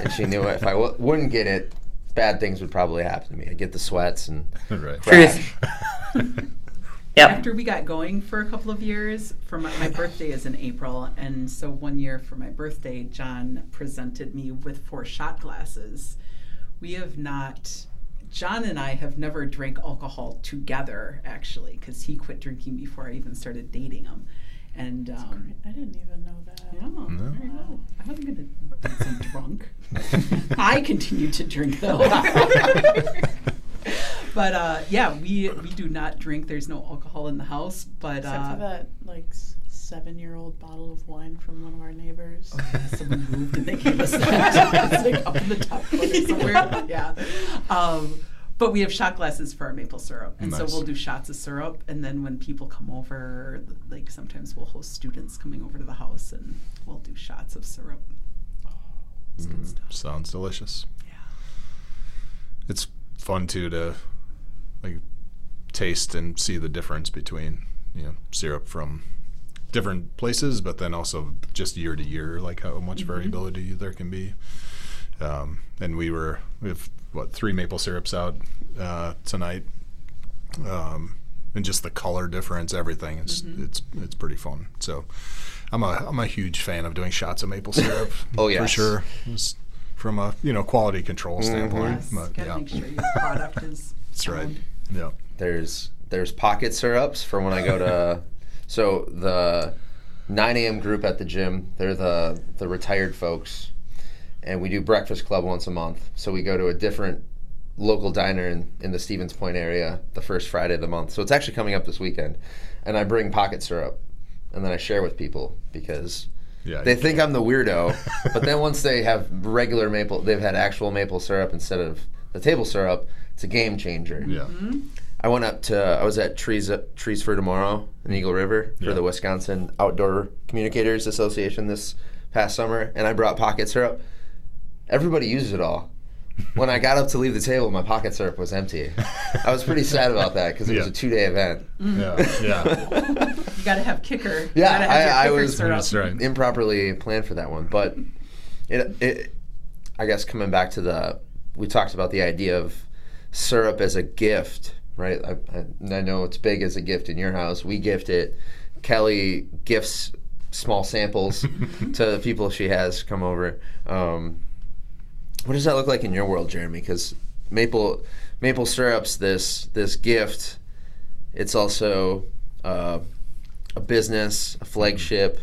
And she knew if I w- wouldn't get it, bad things would probably happen to me. I'd get the sweats and right. crash. Yep. After we got going for a couple of years, for my, my birthday is in April, and so one year for my birthday, John presented me with four shot glasses. We have not, John and I have never drank alcohol together, actually, because he quit drinking before I even started dating him. And um, I didn't even know that. Yeah, no. There you go. I wasn't going to get some drunk. I continued to drink though. But uh, yeah, we we do not drink. There's no alcohol in the house. But except uh, for that like seven-year-old bottle of wine from one of our neighbors. Oh, yeah, someone moved and they gave us that. It's like up in the top corner somewhere. Yeah. Um, But we have shot glasses for our maple syrup. And nice. So we'll do shots of syrup. And then when people come over, like sometimes we'll host students coming over to the house and we'll do shots of syrup. Oh, it's mm, good stuff. Sounds delicious. Yeah. It's fun too to like taste and see the difference between, you know, syrup from different places, but then also just year to year, like how much mm-hmm. variability there can be. Um, and we were, we have, what, three maple syrups out uh, tonight. Um, and just the color difference, everything, it's, mm-hmm. it's it's pretty fun. So I'm a I'm a huge fan of doing shots of maple syrup. Oh, yeah. For sure. Just from a, you know, quality control mm-hmm. standpoint. Yes, but, gotta yeah. make sure your product is that's right. Yeah. There's, there's pocket syrups for when I go to, so the nine a.m. group at the gym, they're the the retired folks. And we do breakfast club once a month. So we go to a different local diner in, in the Stevens Point area the first Friday of the month. So it's actually coming up this weekend. And I bring pocket syrup and then I share with people because yeah, they think I'm the weirdo. But then once they have regular maple, they've had actual maple syrup instead of the table syrup, it's a game changer. Yeah. Mm-hmm. I went up to, I was at Trees Trees for Tomorrow in Eagle River for yeah. the Wisconsin Outdoor Communicators Association this past summer. And I brought pocket syrup. Everybody uses it all. When I got up to leave the table, my pocket syrup was empty. I was pretty sad about that because it yeah. was a two-day event. Mm-hmm. Yeah, yeah. You got to have kicker. Yeah, have I, I was that's right. improperly planned for that one. But it, it, I guess coming back to the, we talked about the idea of syrup as a gift, right? I, I, I know it's big as a gift in your house. We gift it. Kelly gifts small samples to the people she has come over. Um, What does that look like in your world, Jeremy? Because maple maple syrup's this this gift. It's also uh, a business, a flagship.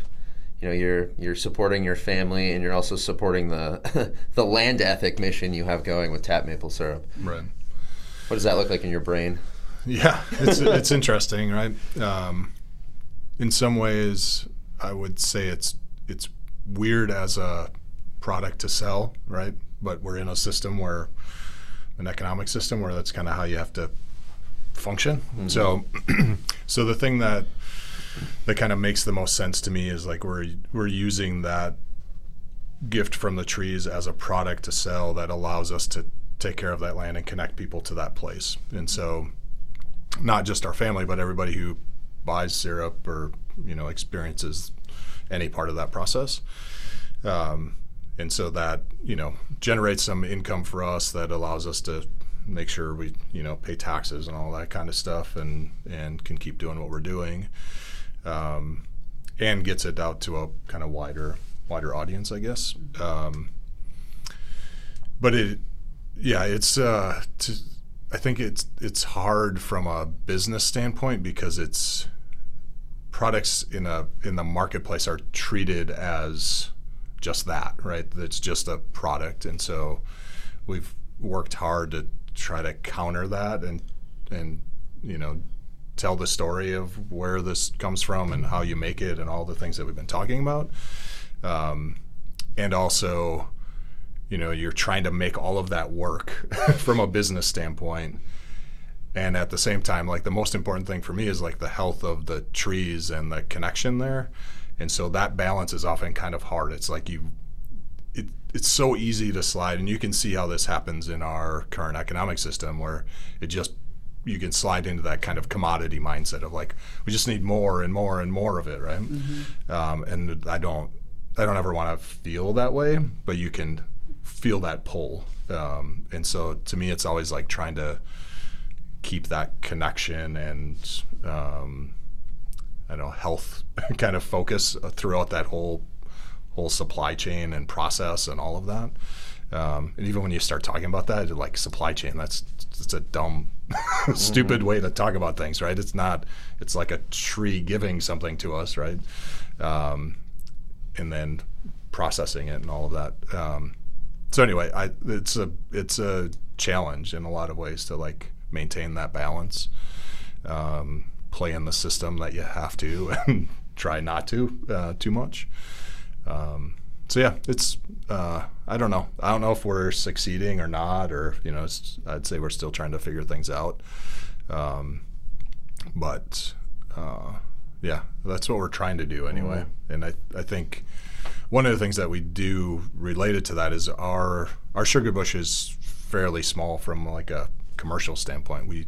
You know, you're you're supporting your family, and you're also supporting the the land ethic mission you have going with Tap Maple Syrup. Right. What does that look like in your brain? Yeah, it's it's interesting, right? Um, in some ways, I would say it's it's weird as a product to sell, right? But we're in a system where, an economic system where that's kind of how you have to function. Mm-hmm. So, so the thing that that kind of makes the most sense to me is like we're we're using that gift from the trees as a product to sell that allows us to take care of that land and connect people to that place. And so, not just our family, but everybody who buys syrup or you know experiences any part of that process. Um, And so that, you know, generates some income for us that allows us to make sure we, you know, pay taxes and all that kind of stuff and, and can keep doing what we're doing. Um, and gets it out to a kind of wider wider audience, I guess. Um, but it, yeah, it's, uh, to, I think it's, it's hard from a business standpoint because it's products in a, in the marketplace are treated as just that, right? That's just a product. And so we've worked hard to try to counter that and, and you know, tell the story of where this comes from and how you make it and all the things that we've been talking about. Um, and also, you know, you're trying to make all of that work from a business standpoint. And at the same time, like the most important thing for me is like the health of the trees and the connection there. And so that balance is often kind of hard. It's like you, it, it's so easy to slide, and you can see how this happens in our current economic system where it just, you can slide into that kind of commodity mindset of like, we just need more and more and more of it, right? Mm-hmm. Um, and I don't, I don't ever want to feel that way, but you can feel that pull. Um, and so to me, it's always like trying to keep that connection and, um, I don't know, health kind of focus throughout that whole whole supply chain and process and all of that. Um, and even when you start talking about that, like supply chain, that's it's a dumb, mm-hmm. stupid way to talk about things, right? It's not, it's like a tree giving something to us, right? Um, and then processing it and all of that. Um, so anyway, I, it's a it's a challenge in a lot of ways to like maintain that balance. Um, play in the system that you have to and try not to uh, too much. Um, so yeah, it's, uh, I don't know. I don't know if we're succeeding or not, or, you know, it's, I'd say we're still trying to figure things out. Um, but uh, yeah, that's what we're trying to do anyway. Mm-hmm. And I, I think one of the things that we do related to that is our, our sugar bush is fairly small from like a commercial standpoint. We,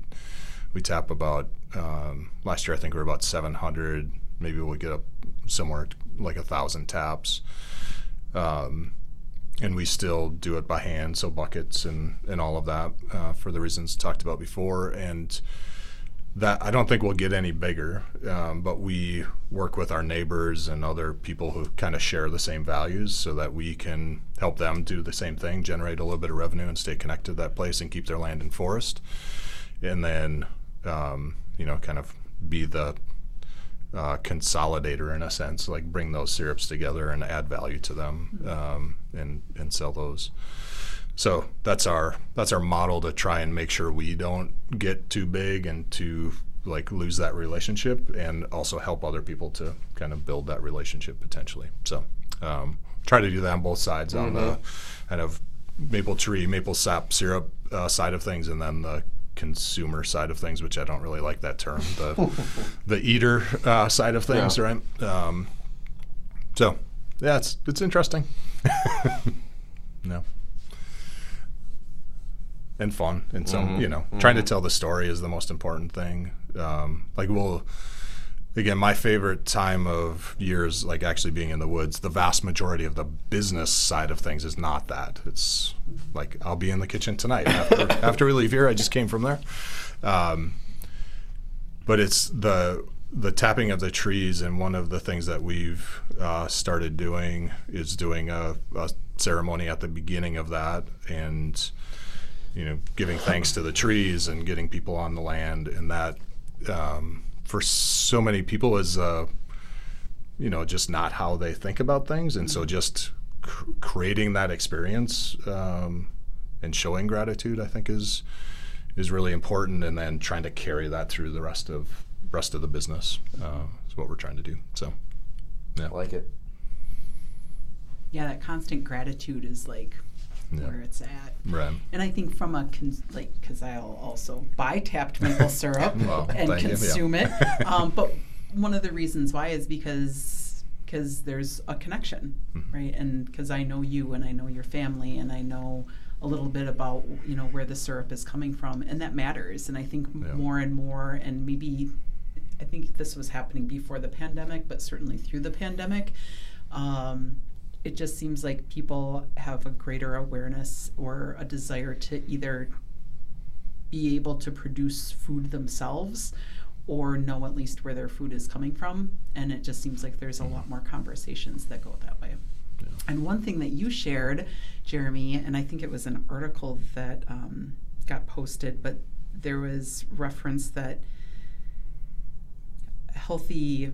we tap about, Um, last year I think we were about seven hundred, maybe we'll get up somewhere like a thousand taps, um, and we still do it by hand, so buckets and, and all of that uh, for the reasons talked about before, and that I don't think we'll get any bigger, um, but we work with our neighbors and other people who kind of share the same values so that we can help them do the same thing, generate a little bit of revenue and stay connected to that place and keep their land and forest, and then um, you know, kind of be the uh, consolidator in a sense, like bring those syrups together and add value to them, um, and and sell those. So that's our that's our model to try and make sure we don't get too big and to like lose that relationship, and also help other people to kind of build that relationship potentially. So um, try to do that on both sides, mm-hmm. on the kind of maple tree, maple sap syrup uh, side of things, and then the consumer side of things, which I don't really like that term, the the eater uh, side of things, yeah. right? Um, so, yeah, it's it's interesting. No, and fun. And so, mm-hmm. you know, mm-hmm. trying to tell the story is the most important thing. Um, like we'll, again, my favorite time of year is like actually being in the woods. The vast majority of the business side of things is not that. It's like, I'll be in the kitchen tonight. After, after we leave here, I just came from there. Um, but it's the, the tapping of the trees, and one of the things that we've uh, started doing is doing a, a ceremony at the beginning of that, and you know, giving thanks to the trees and getting people on the land, and that um, for so many people is uh, you know, just not how they think about things, and so just cr creating that experience um, and showing gratitude, I think, is is really important, and then trying to carry that through the rest of rest of the business uh, is what we're trying to do. So, yeah. I like it. Yeah, that constant gratitude is like yeah. where it's at. Right. And I think from a, cons like, because I'll also buy tapped maple syrup well, and consume you. Yeah. it. Um, but one of the reasons why is because because there's a connection, mm-hmm. right? And because I know you and I know your family and I know a little bit about, you know, where the syrup is coming from. And that matters. And I think yeah. more and more, and maybe I think this was happening before the pandemic, but certainly through the pandemic, um, it just seems like people have a greater awareness or a desire to either be able to produce food themselves or know at least where their food is coming from. And it just seems like there's a lot more conversations that go that way. Yeah. And one thing that you shared, Jeremy, and I think it was an article that um, got posted, but there was reference that healthy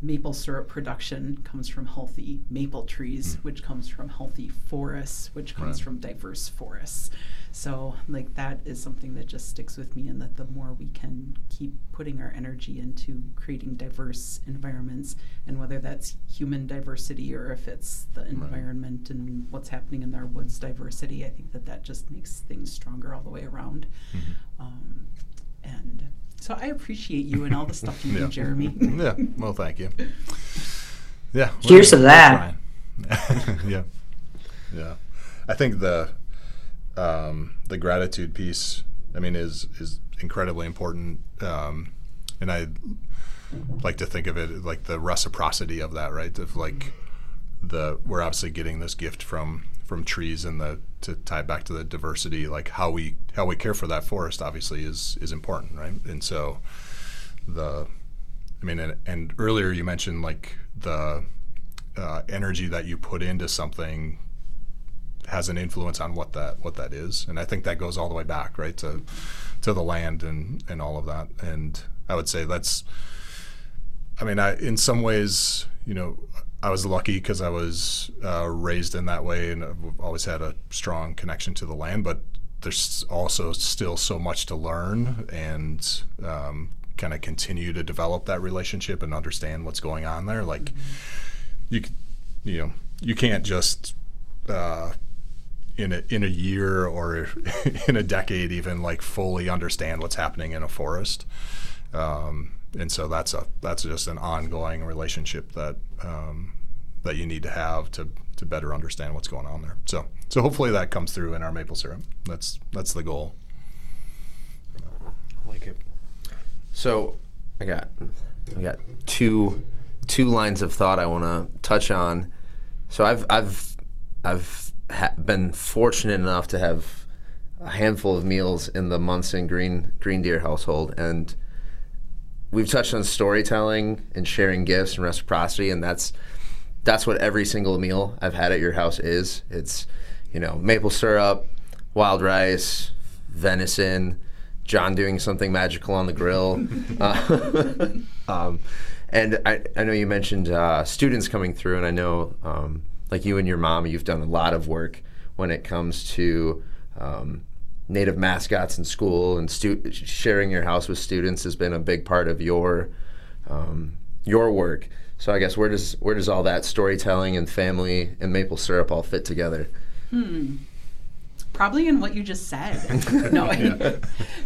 maple syrup production comes from healthy maple trees, mm. which comes from healthy forests, which comes right. from diverse forests. So like that is something that just sticks with me, and that the more we can keep putting our energy into creating diverse environments, and whether that's human diversity or if it's the environment right. and what's happening in our woods diversity, I think that that just makes things stronger all the way around. Mm-hmm. um, and So I appreciate you and all the stuff you yeah. do, Jeremy. Yeah. Well, thank you. Yeah. Cheers to that. yeah. Yeah. I think the um, the gratitude piece, I mean, is is incredibly important, um, and I like to think of it like the reciprocity of that, right? Of like the we're obviously getting this gift from from trees, and the to tie back to the diversity, like how we how we care for that forest obviously is is important, right? And so the I mean and, and earlier you mentioned like the uh, energy that you put into something has an influence on what that what that is, and I think that goes all the way back, right, to to the land and and all of that. And I would say that's I mean I in some ways, you know, I was lucky because I was uh, raised in that way, and I've always had a strong connection to the land, but there's also still so much to learn and um, kind of continue to develop that relationship and understand what's going on there. Like mm-hmm. you, you know, you can't just uh, in a, in a year or in a decade even like fully understand what's happening in a forest. Um, And so that's a that's just an ongoing relationship that um, that you need to have to to better understand what's going on there. So so hopefully that comes through in our maple syrup. That's that's the goal. I like it. So I got I got two two lines of thought I want to touch on. So I've I've I've ha been fortunate enough to have a handful of meals in the Munson Green Greendeer household, and we've touched on storytelling and sharing gifts and reciprocity, and that's that's what every single meal I've had at your house is. It's, you know, maple syrup, wild rice, venison, John doing something magical on the grill. uh, um, and I, I know you mentioned uh, students coming through, and I know um, like you and your mom, you've done a lot of work when it comes to um, Native mascots in school, and stu sharing your house with students has been a big part of your um, your work. So I guess where does where does all that storytelling and family and maple syrup all fit together? Hmm. Probably in what you just said. no, I,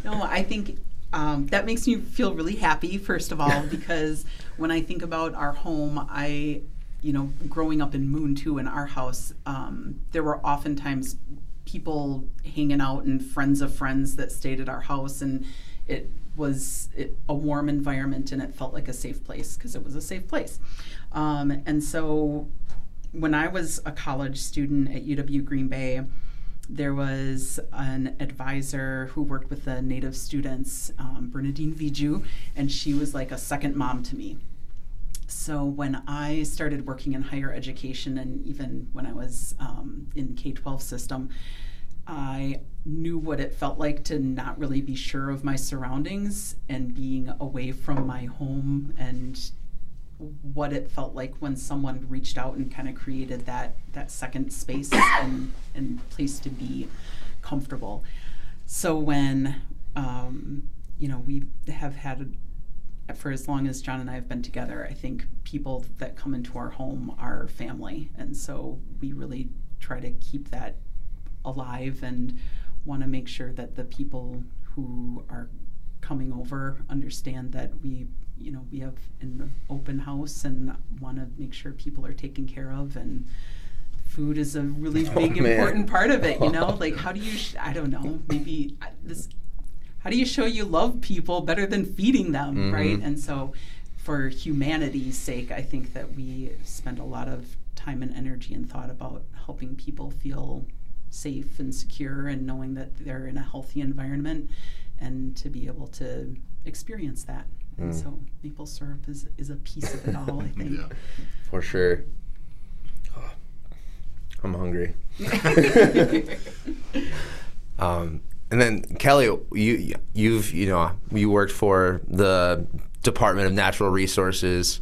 no, I think um, that makes me feel really happy. First of all, because when I think about our home, I, you know, growing up in Moon too, in our house, um, there were oftentimes people hanging out and friends of friends that stayed at our house, and it was it, a warm environment, and it felt like a safe place because it was a safe place. Um, and so when I was a college student at U W Green Bay, there was an advisor who worked with the Native students, um, Bernadine Vigiu, and she was like a second mom to me. So when I started working in higher education, and even when I was um, in K twelve system, I knew what it felt like to not really be sure of my surroundings and being away from my home, and what it felt like when someone reached out and kind of created that that second space and, and place to be comfortable. So when um, you know, we have had, a, for as long as John and I have been together, I think people that come into our home are family, and so we really try to keep that alive and want to make sure that the people who are coming over understand that we, you know, we have an open house and want to make sure people are taken care of, and food is a really big, oh, important part of it, you know? Like, how do you, sh I don't know, maybe this, how do you show you love people better than feeding them, mm-hmm. right? And so for humanity's sake, I think that we spend a lot of time and energy and thought about helping people feel safe and secure and knowing that they're in a healthy environment and to be able to experience that. And mm. so maple syrup is, is a piece of it all, I think. Yeah. For sure. Oh, I'm hungry. um, and then Kelly, you, you've, you know, you worked for the Department of Natural Resources,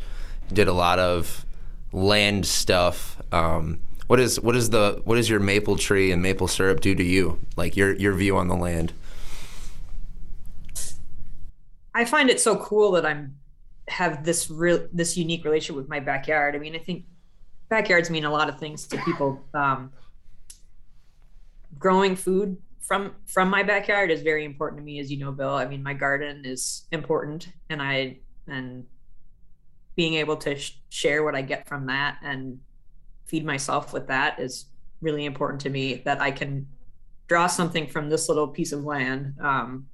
did a lot of land stuff. Um, what is, what is the, what is your maple tree and maple syrup do to you? Like your, your view on the land? I find it so cool that I'm have this real this unique relationship with my backyard. I mean, I think backyards mean a lot of things to people. Um, growing food from from my backyard is very important to me, as you know, Bill. I mean, my garden is important, and I and being able to sh share what I get from that and feed myself with that is really important to me. That I can draw something from this little piece of land. Um,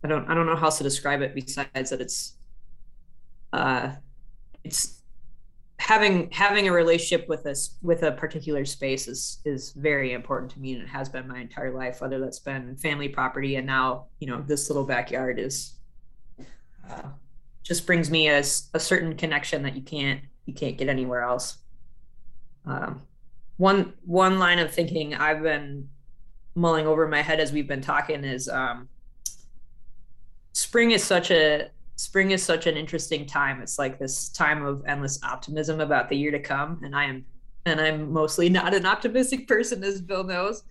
I don't, I don't know how else to describe it besides that it's, uh, it's having, having a relationship with this, with a particular space is, is very important to me. And it has been my entire life, whether that's been family property. And now, you know, this little backyard is, uh, just brings me a, a certain connection that you can't, you can't get anywhere else. Um, one, one line of thinking I've been mulling over in my head as we've been talking is, um, Spring is such a spring is such an interesting time. It's like this time of endless optimism about the year to come, and I am and I'm mostly not an optimistic person, as Bill knows,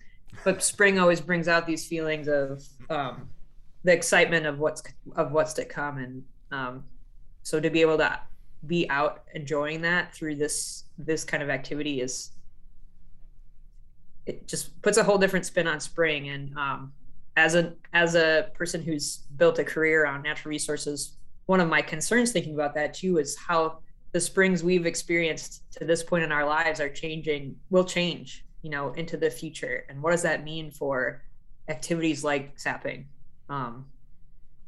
but spring always brings out these feelings of um, the excitement of what's of what's to come, and um, so to be able to be out enjoying that through this this kind of activity is it just puts a whole different spin on spring. And um, As a, as a person who's built a career on natural resources, one of my concerns thinking about that too is how the springs we've experienced to this point in our lives are changing, will change, you know, into the future. And what does that mean for activities like sapping? Um,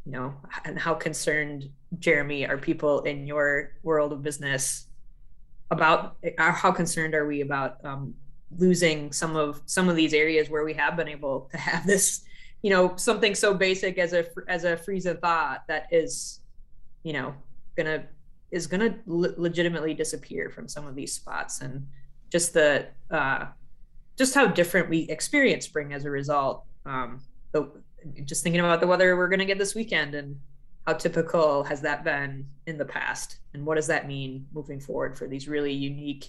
you know, and how concerned, Jeremy, are people in your world of business about, how concerned are we about um, losing some of, some of these areas where we have been able to have this, you know, something so basic as a as a freeze and thaw that is, you know, gonna is gonna le legitimately disappear from some of these spots, and just the uh, just how different we experience spring as a result. Um, the, just thinking about the weather we're gonna get this weekend and how typical has that been in the past, and what does that mean moving forward for these really unique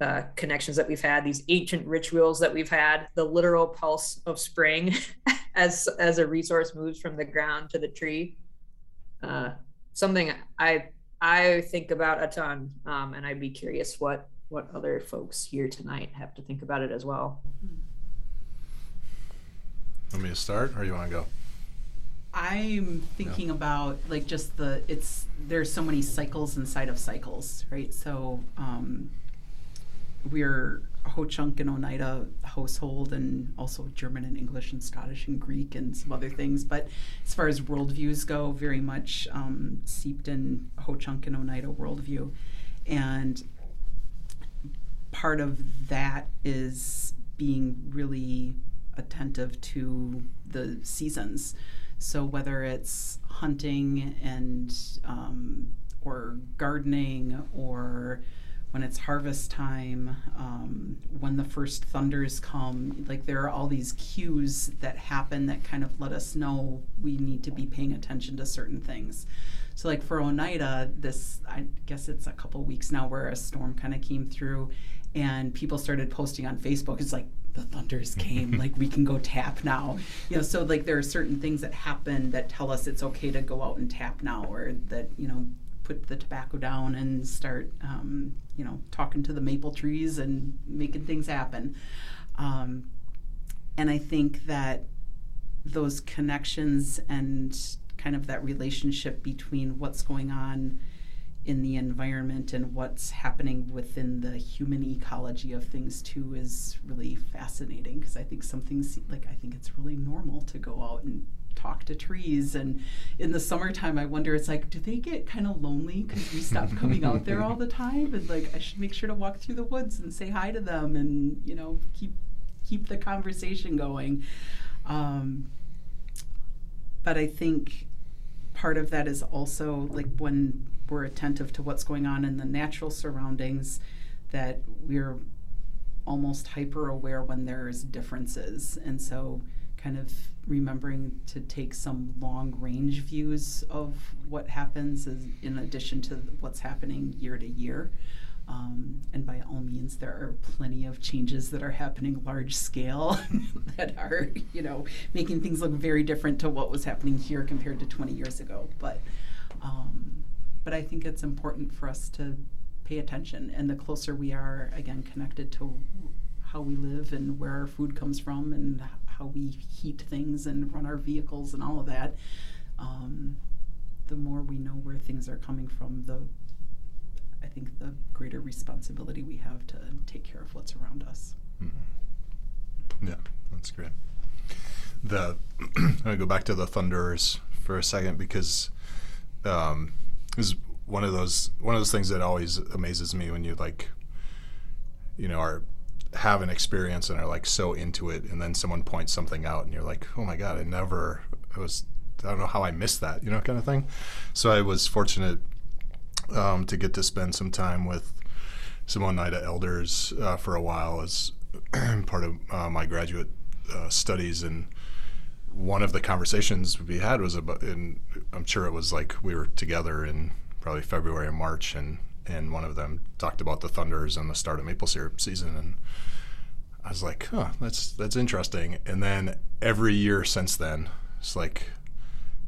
uh, connections that we've had, these ancient rituals that we've had, the literal pulse of spring as, as a resource moves from the ground to the tree. Uh, something I, I think about a ton. Um, and I'd be curious what, what other folks here tonight have to think about it as well. Want me to start, or you want to go? I'm thinking yeah. about like just the, it's, there's so many cycles inside of cycles, right? So, um, we're Ho-Chunk and Oneida household, and also German and English and Scottish and Greek and some other things. But as far as worldviews go, very much um, seeped in Ho-Chunk and Oneida worldview. And part of that is being really attentive to the seasons. So whether it's hunting and um, or gardening, or when it's harvest time, um, when the first thunders come, like there are all these cues that happen that kind of let us know we need to be paying attention to certain things. So like for Oneida, this, I guess it's a couple weeks now where a storm kind of came through and people started posting on Facebook, it's like, the thunders came, like we can go tap now. You know, so like there are certain things that happen that tell us it's okay to go out and tap now, or that, you know, put the tobacco down and start, um, you know, talking to the maple trees and making things happen. Um, and I think that those connections and kind of that relationship between what's going on in the environment and what's happening within the human ecology of things too is really fascinating, because I think something's like, I think it's really normal to go out and talk to trees. And in the summertime, I wonder, it's like, do they get kind of lonely because we stop coming out there all the time? And like, I should make sure to walk through the woods and say hi to them, and you know, keep keep the conversation going. Um, but I think part of that is also like when we're attentive to what's going on in the natural surroundings, that we're almost hyper aware when there's differences. And so kind of remembering to take some long range views of what happens is in addition to what's happening year to year. Um, and by all means, there are plenty of changes that are happening large scale that are, you know, making things look very different to what was happening here compared to twenty years ago. But um, but I think it's important for us to pay attention. And the closer we are, again, connected to how we live and where our food comes from and how we heat things and run our vehicles and all of that, um, the more we know where things are coming from, the, I think the greater responsibility we have to take care of what's around us. Mm-hmm. Yeah, that's great. The I go back to the thunders for a second, because um, is one of those one of those things that always amazes me when you like, you know, are have an experience and are like so into it, and then someone points something out, and you're like, oh my god, I never, I was, I don't know how I missed that, you know, kind of thing. So I was fortunate um, to get to spend some time with some Oneida elders uh, for a while as part of uh, my graduate uh, studies, and one of the conversations we had was about, and I'm sure it was like we were together in probably February and March, and, and one of them talked about the thunders and the start of maple syrup season, and I was like, huh, that's that's interesting. And then every year since then, it's like,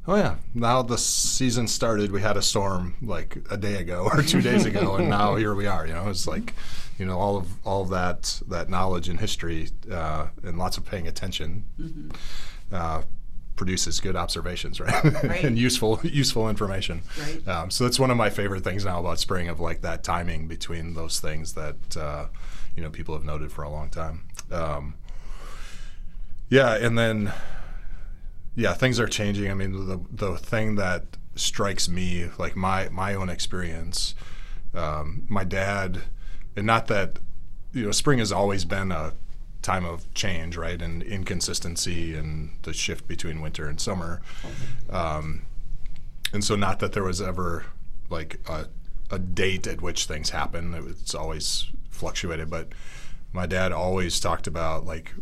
oh yeah, now the season started, we had a storm like a day ago or two days ago, and now here we are, you know. It's like, you know, all of all of that that knowledge and history uh, and lots of paying attention. Mm-hmm. Uh, produces good observations, right? Right. And useful useful information. Right. Um, so that's one of my favorite things now about spring, of like that timing between those things that uh, you know, people have noted for a long time. Um, yeah, and then yeah, things are changing. I mean, the the thing that strikes me, like my my own experience, um, my dad, and not that, you know, spring has always been a time of change, right, and inconsistency and the shift between winter and summer. Mm-hmm. Um, and so not that there was ever like a, a date at which things happen. It, it's always fluctuated, but my dad always talked about like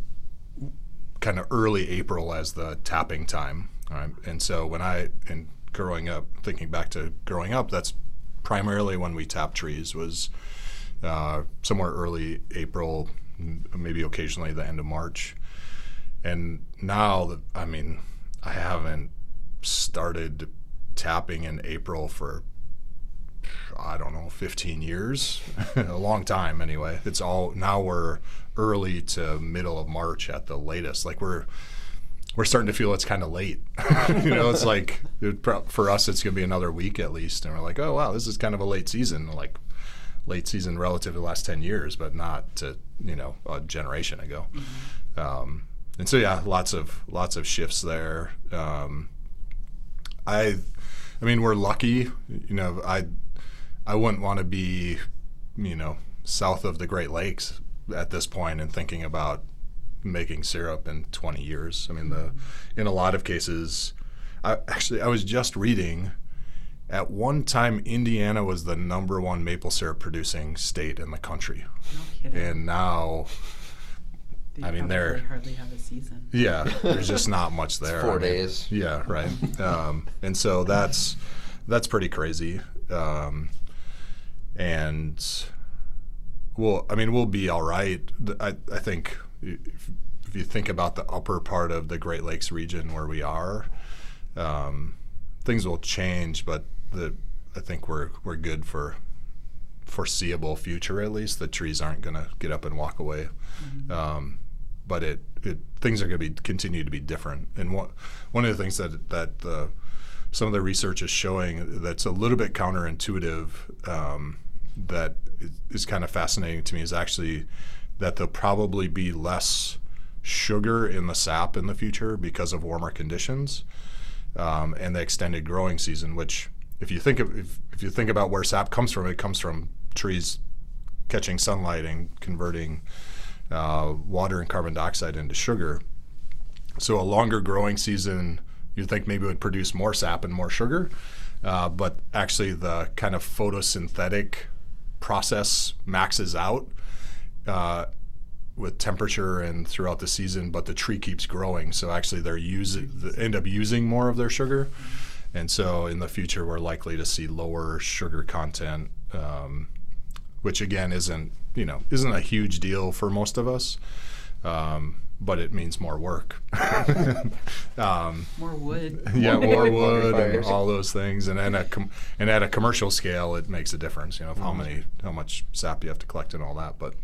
kind of early April as the tapping time. All right? And so when I, and growing up, thinking back to growing up, that's primarily when we tapped trees, was uh, somewhere early April, maybe occasionally the end of March. And now, I mean, I haven't started tapping in April for, I don't know, fifteen years, a long time anyway. It's all, now we're early to middle of March at the latest. Like we're, we're starting to feel it's kind of late. You know, it's like, it, for us, it's gonna be another week at least. And we're like, oh wow, this is kind of a late season. Like, late season relative to the last ten years, but not to, you know, a generation ago. Mm-hmm. Um, and so, yeah, lots of lots of shifts there. Um, I, I mean, we're lucky. You know, I, I wouldn't want to be, you know, south of the Great Lakes at this point and thinking about making syrup in twenty years. I mean, the in a lot of cases, I actually I was just reading. At one time, Indiana was the number one maple syrup producing state in the country. No kidding. And now, they I mean, they're hardly have a season. Yeah, there's just not much there. It's four I mean, days. Yeah, right. Um, and so that's that's pretty crazy. Um, and well, I mean, we'll be all right. I I think if, if you think about the upper part of the Great Lakes region where we are, um, things will change, but the I think we're we're good for foreseeable future. At least the trees aren't going to get up and walk away. Mm-hmm. um, but it, it things are going to be continue to be different. And one one of the things that that the, some of the research is showing that's a little bit counterintuitive, um, that is kind of fascinating to me, is actually that there'll probably be less sugar in the sap in the future because of warmer conditions, um, and the extended growing season, which If you think of if, if you think about where sap comes from, it comes from trees catching sunlight and converting uh, water and carbon dioxide into sugar. So a longer growing season, you'd think maybe would produce more sap and more sugar, uh, but actually the kind of photosynthetic process maxes out uh, with temperature and throughout the season, but the tree keeps growing. So actually they're using they end up using more of their sugar. And so in the future, we're likely to see lower sugar content, um, which again isn't, you know, isn't a huge deal for most of us, um, but it means more work. um, more wood. Yeah, more wood, and all those things. And then a com and at a commercial scale, it makes a difference, you know, of how many, how much sap you have to collect and all that. But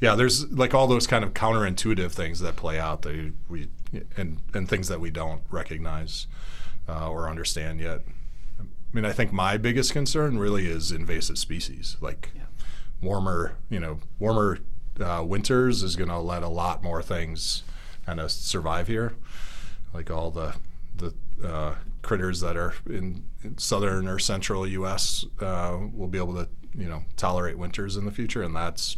yeah, there's like all those kind of counterintuitive things that play out that we and and things that we don't recognize. Uh, or understand yet. I mean, I think my biggest concern really is invasive species. Like yeah. warmer, you know, warmer uh, winters is going to let a lot more things kind of survive here, like all the the uh, critters that are in, in southern or central U S Uh, will be able to, you know, tolerate winters in the future, and that's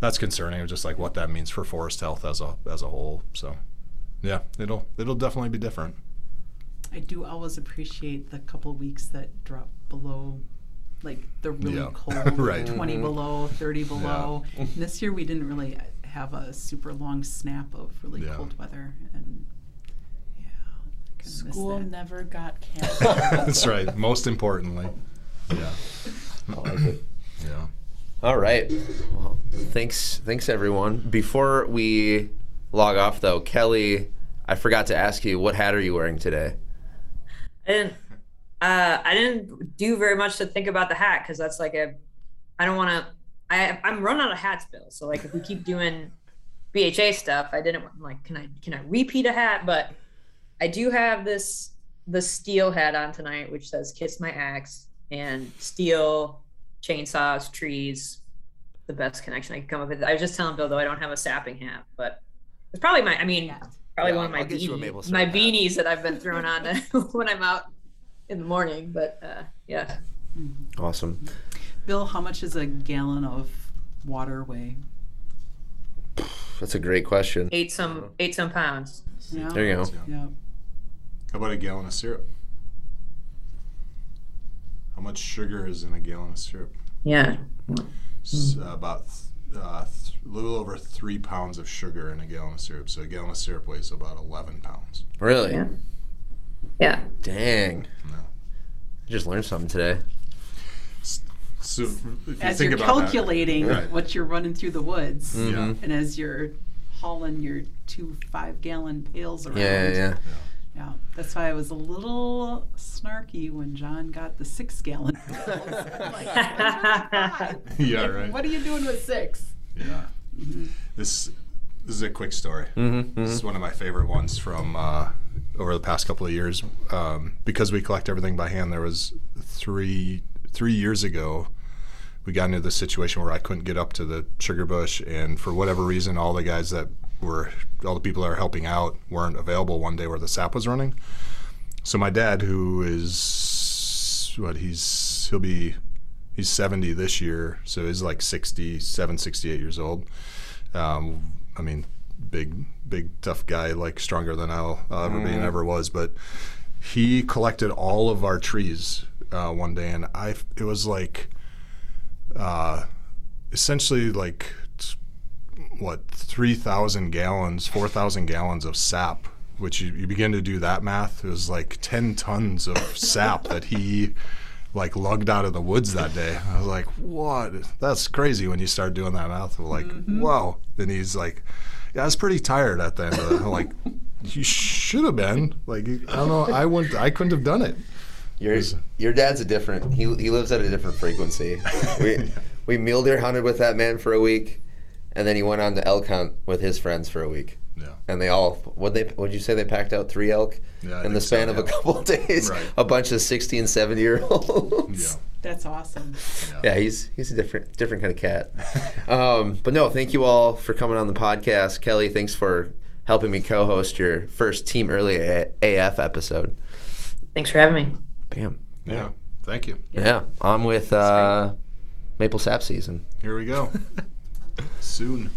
that's concerning. Just like what that means for forest health as a as a whole. So, yeah, it'll it'll definitely be different. I do always appreciate the couple weeks that drop below, like the really yeah. cold, right. twenty below, thirty below. Yeah. This year we didn't really have a super long snap of really yeah. cold weather, and yeah, school never got canceled. That's right. Most importantly, yeah. I like it. Yeah. All right. Well, thanks, thanks everyone. Before we log off, though, Kelly, I forgot to ask you, what hat are you wearing today? I didn't, uh, I didn't do very much to think about the hat, because that's like a, I don't want to, I'm run out of hats, Bill. So like if we keep doing B H A stuff, I didn't want, like, can I, can I repeat a hat? But I do have this, the steel hat on tonight, which says kiss my axe, and steel, chainsaws, trees, the best connection I can come up with. I was just telling Bill, though, I don't have a sapping hat, but it's probably my, I mean, yeah. Probably yeah, one of my beanie, my hat. beanies that I've been throwing on when I'm out in the morning, but uh, yeah. Awesome. Bill, how much is a gallon of water weigh? That's a great question. Eight some, eight some pounds. Yeah. There you go. Yeah. How about a gallon of syrup? How much sugar is in a gallon of syrup? Yeah. It's about Uh, a little over three pounds of sugar in a gallon of syrup. So a gallon of syrup weighs about eleven pounds. Really? Yeah. yeah. Dang. No. I just learned something today. So if you as think you're about calculating that, right. what you're running through the woods, mm-hmm. and as you're hauling your two five-gallon pails around. Yeah, yeah, yeah. Yeah, that's why I was a little snarky when John got the six-gallon pills. Like, yeah, right. What are you doing with six? Yeah. Mm-hmm. This this is a quick story. Mm-hmm, mm-hmm. This is one of my favorite ones from uh, over the past couple of years. Um, because we collect everything by hand, there was three three years ago we got into this situation where I couldn't get up to the sugar bush, and for whatever reason, all the guys that were, all the people that are helping out weren't available one day where the sap was running. So my dad, who is, what, he's, he'll be, he's seventy this year, so he's like sixty-seven, sixty-eight years old. Um, I mean, big, big, tough guy, like stronger than I'll, I'll ever be and ever was, but he collected all of our trees uh, one day, and I, it was like, uh, essentially like, what, three thousand gallons, four thousand gallons of sap, which you, you begin to do that math, it was like ten tons of sap that he, like, lugged out of the woods that day. I was like, what? That's crazy when you start doing that math. I'm like, mm-hmm. Whoa. And he's like, yeah, I was pretty tired at the end of that. I'm like, you should have been. Like, I don't know. I wouldn't, I couldn't have done it. Your, your dad's a different, he, he lives at a different frequency. We, yeah. we mule deer hunted with that man for a week, and then he went on the elk hunt with his friends for a week. Yeah. And they all, what they would you say they packed out three elk yeah, in the span so, yeah. of a couple of days? Right. A bunch of sixty and seventy year olds. Yeah. That's awesome. Yeah. yeah, he's he's a different different kind of cat. um, but no, thank you all for coming on the podcast. Kelly, thanks for helping me co-host your first Team Early A F episode. Thanks for having me. Bam. Yeah. yeah. Thank you. Yeah. yeah. On with uh, maple sap season. Here we go. Soon.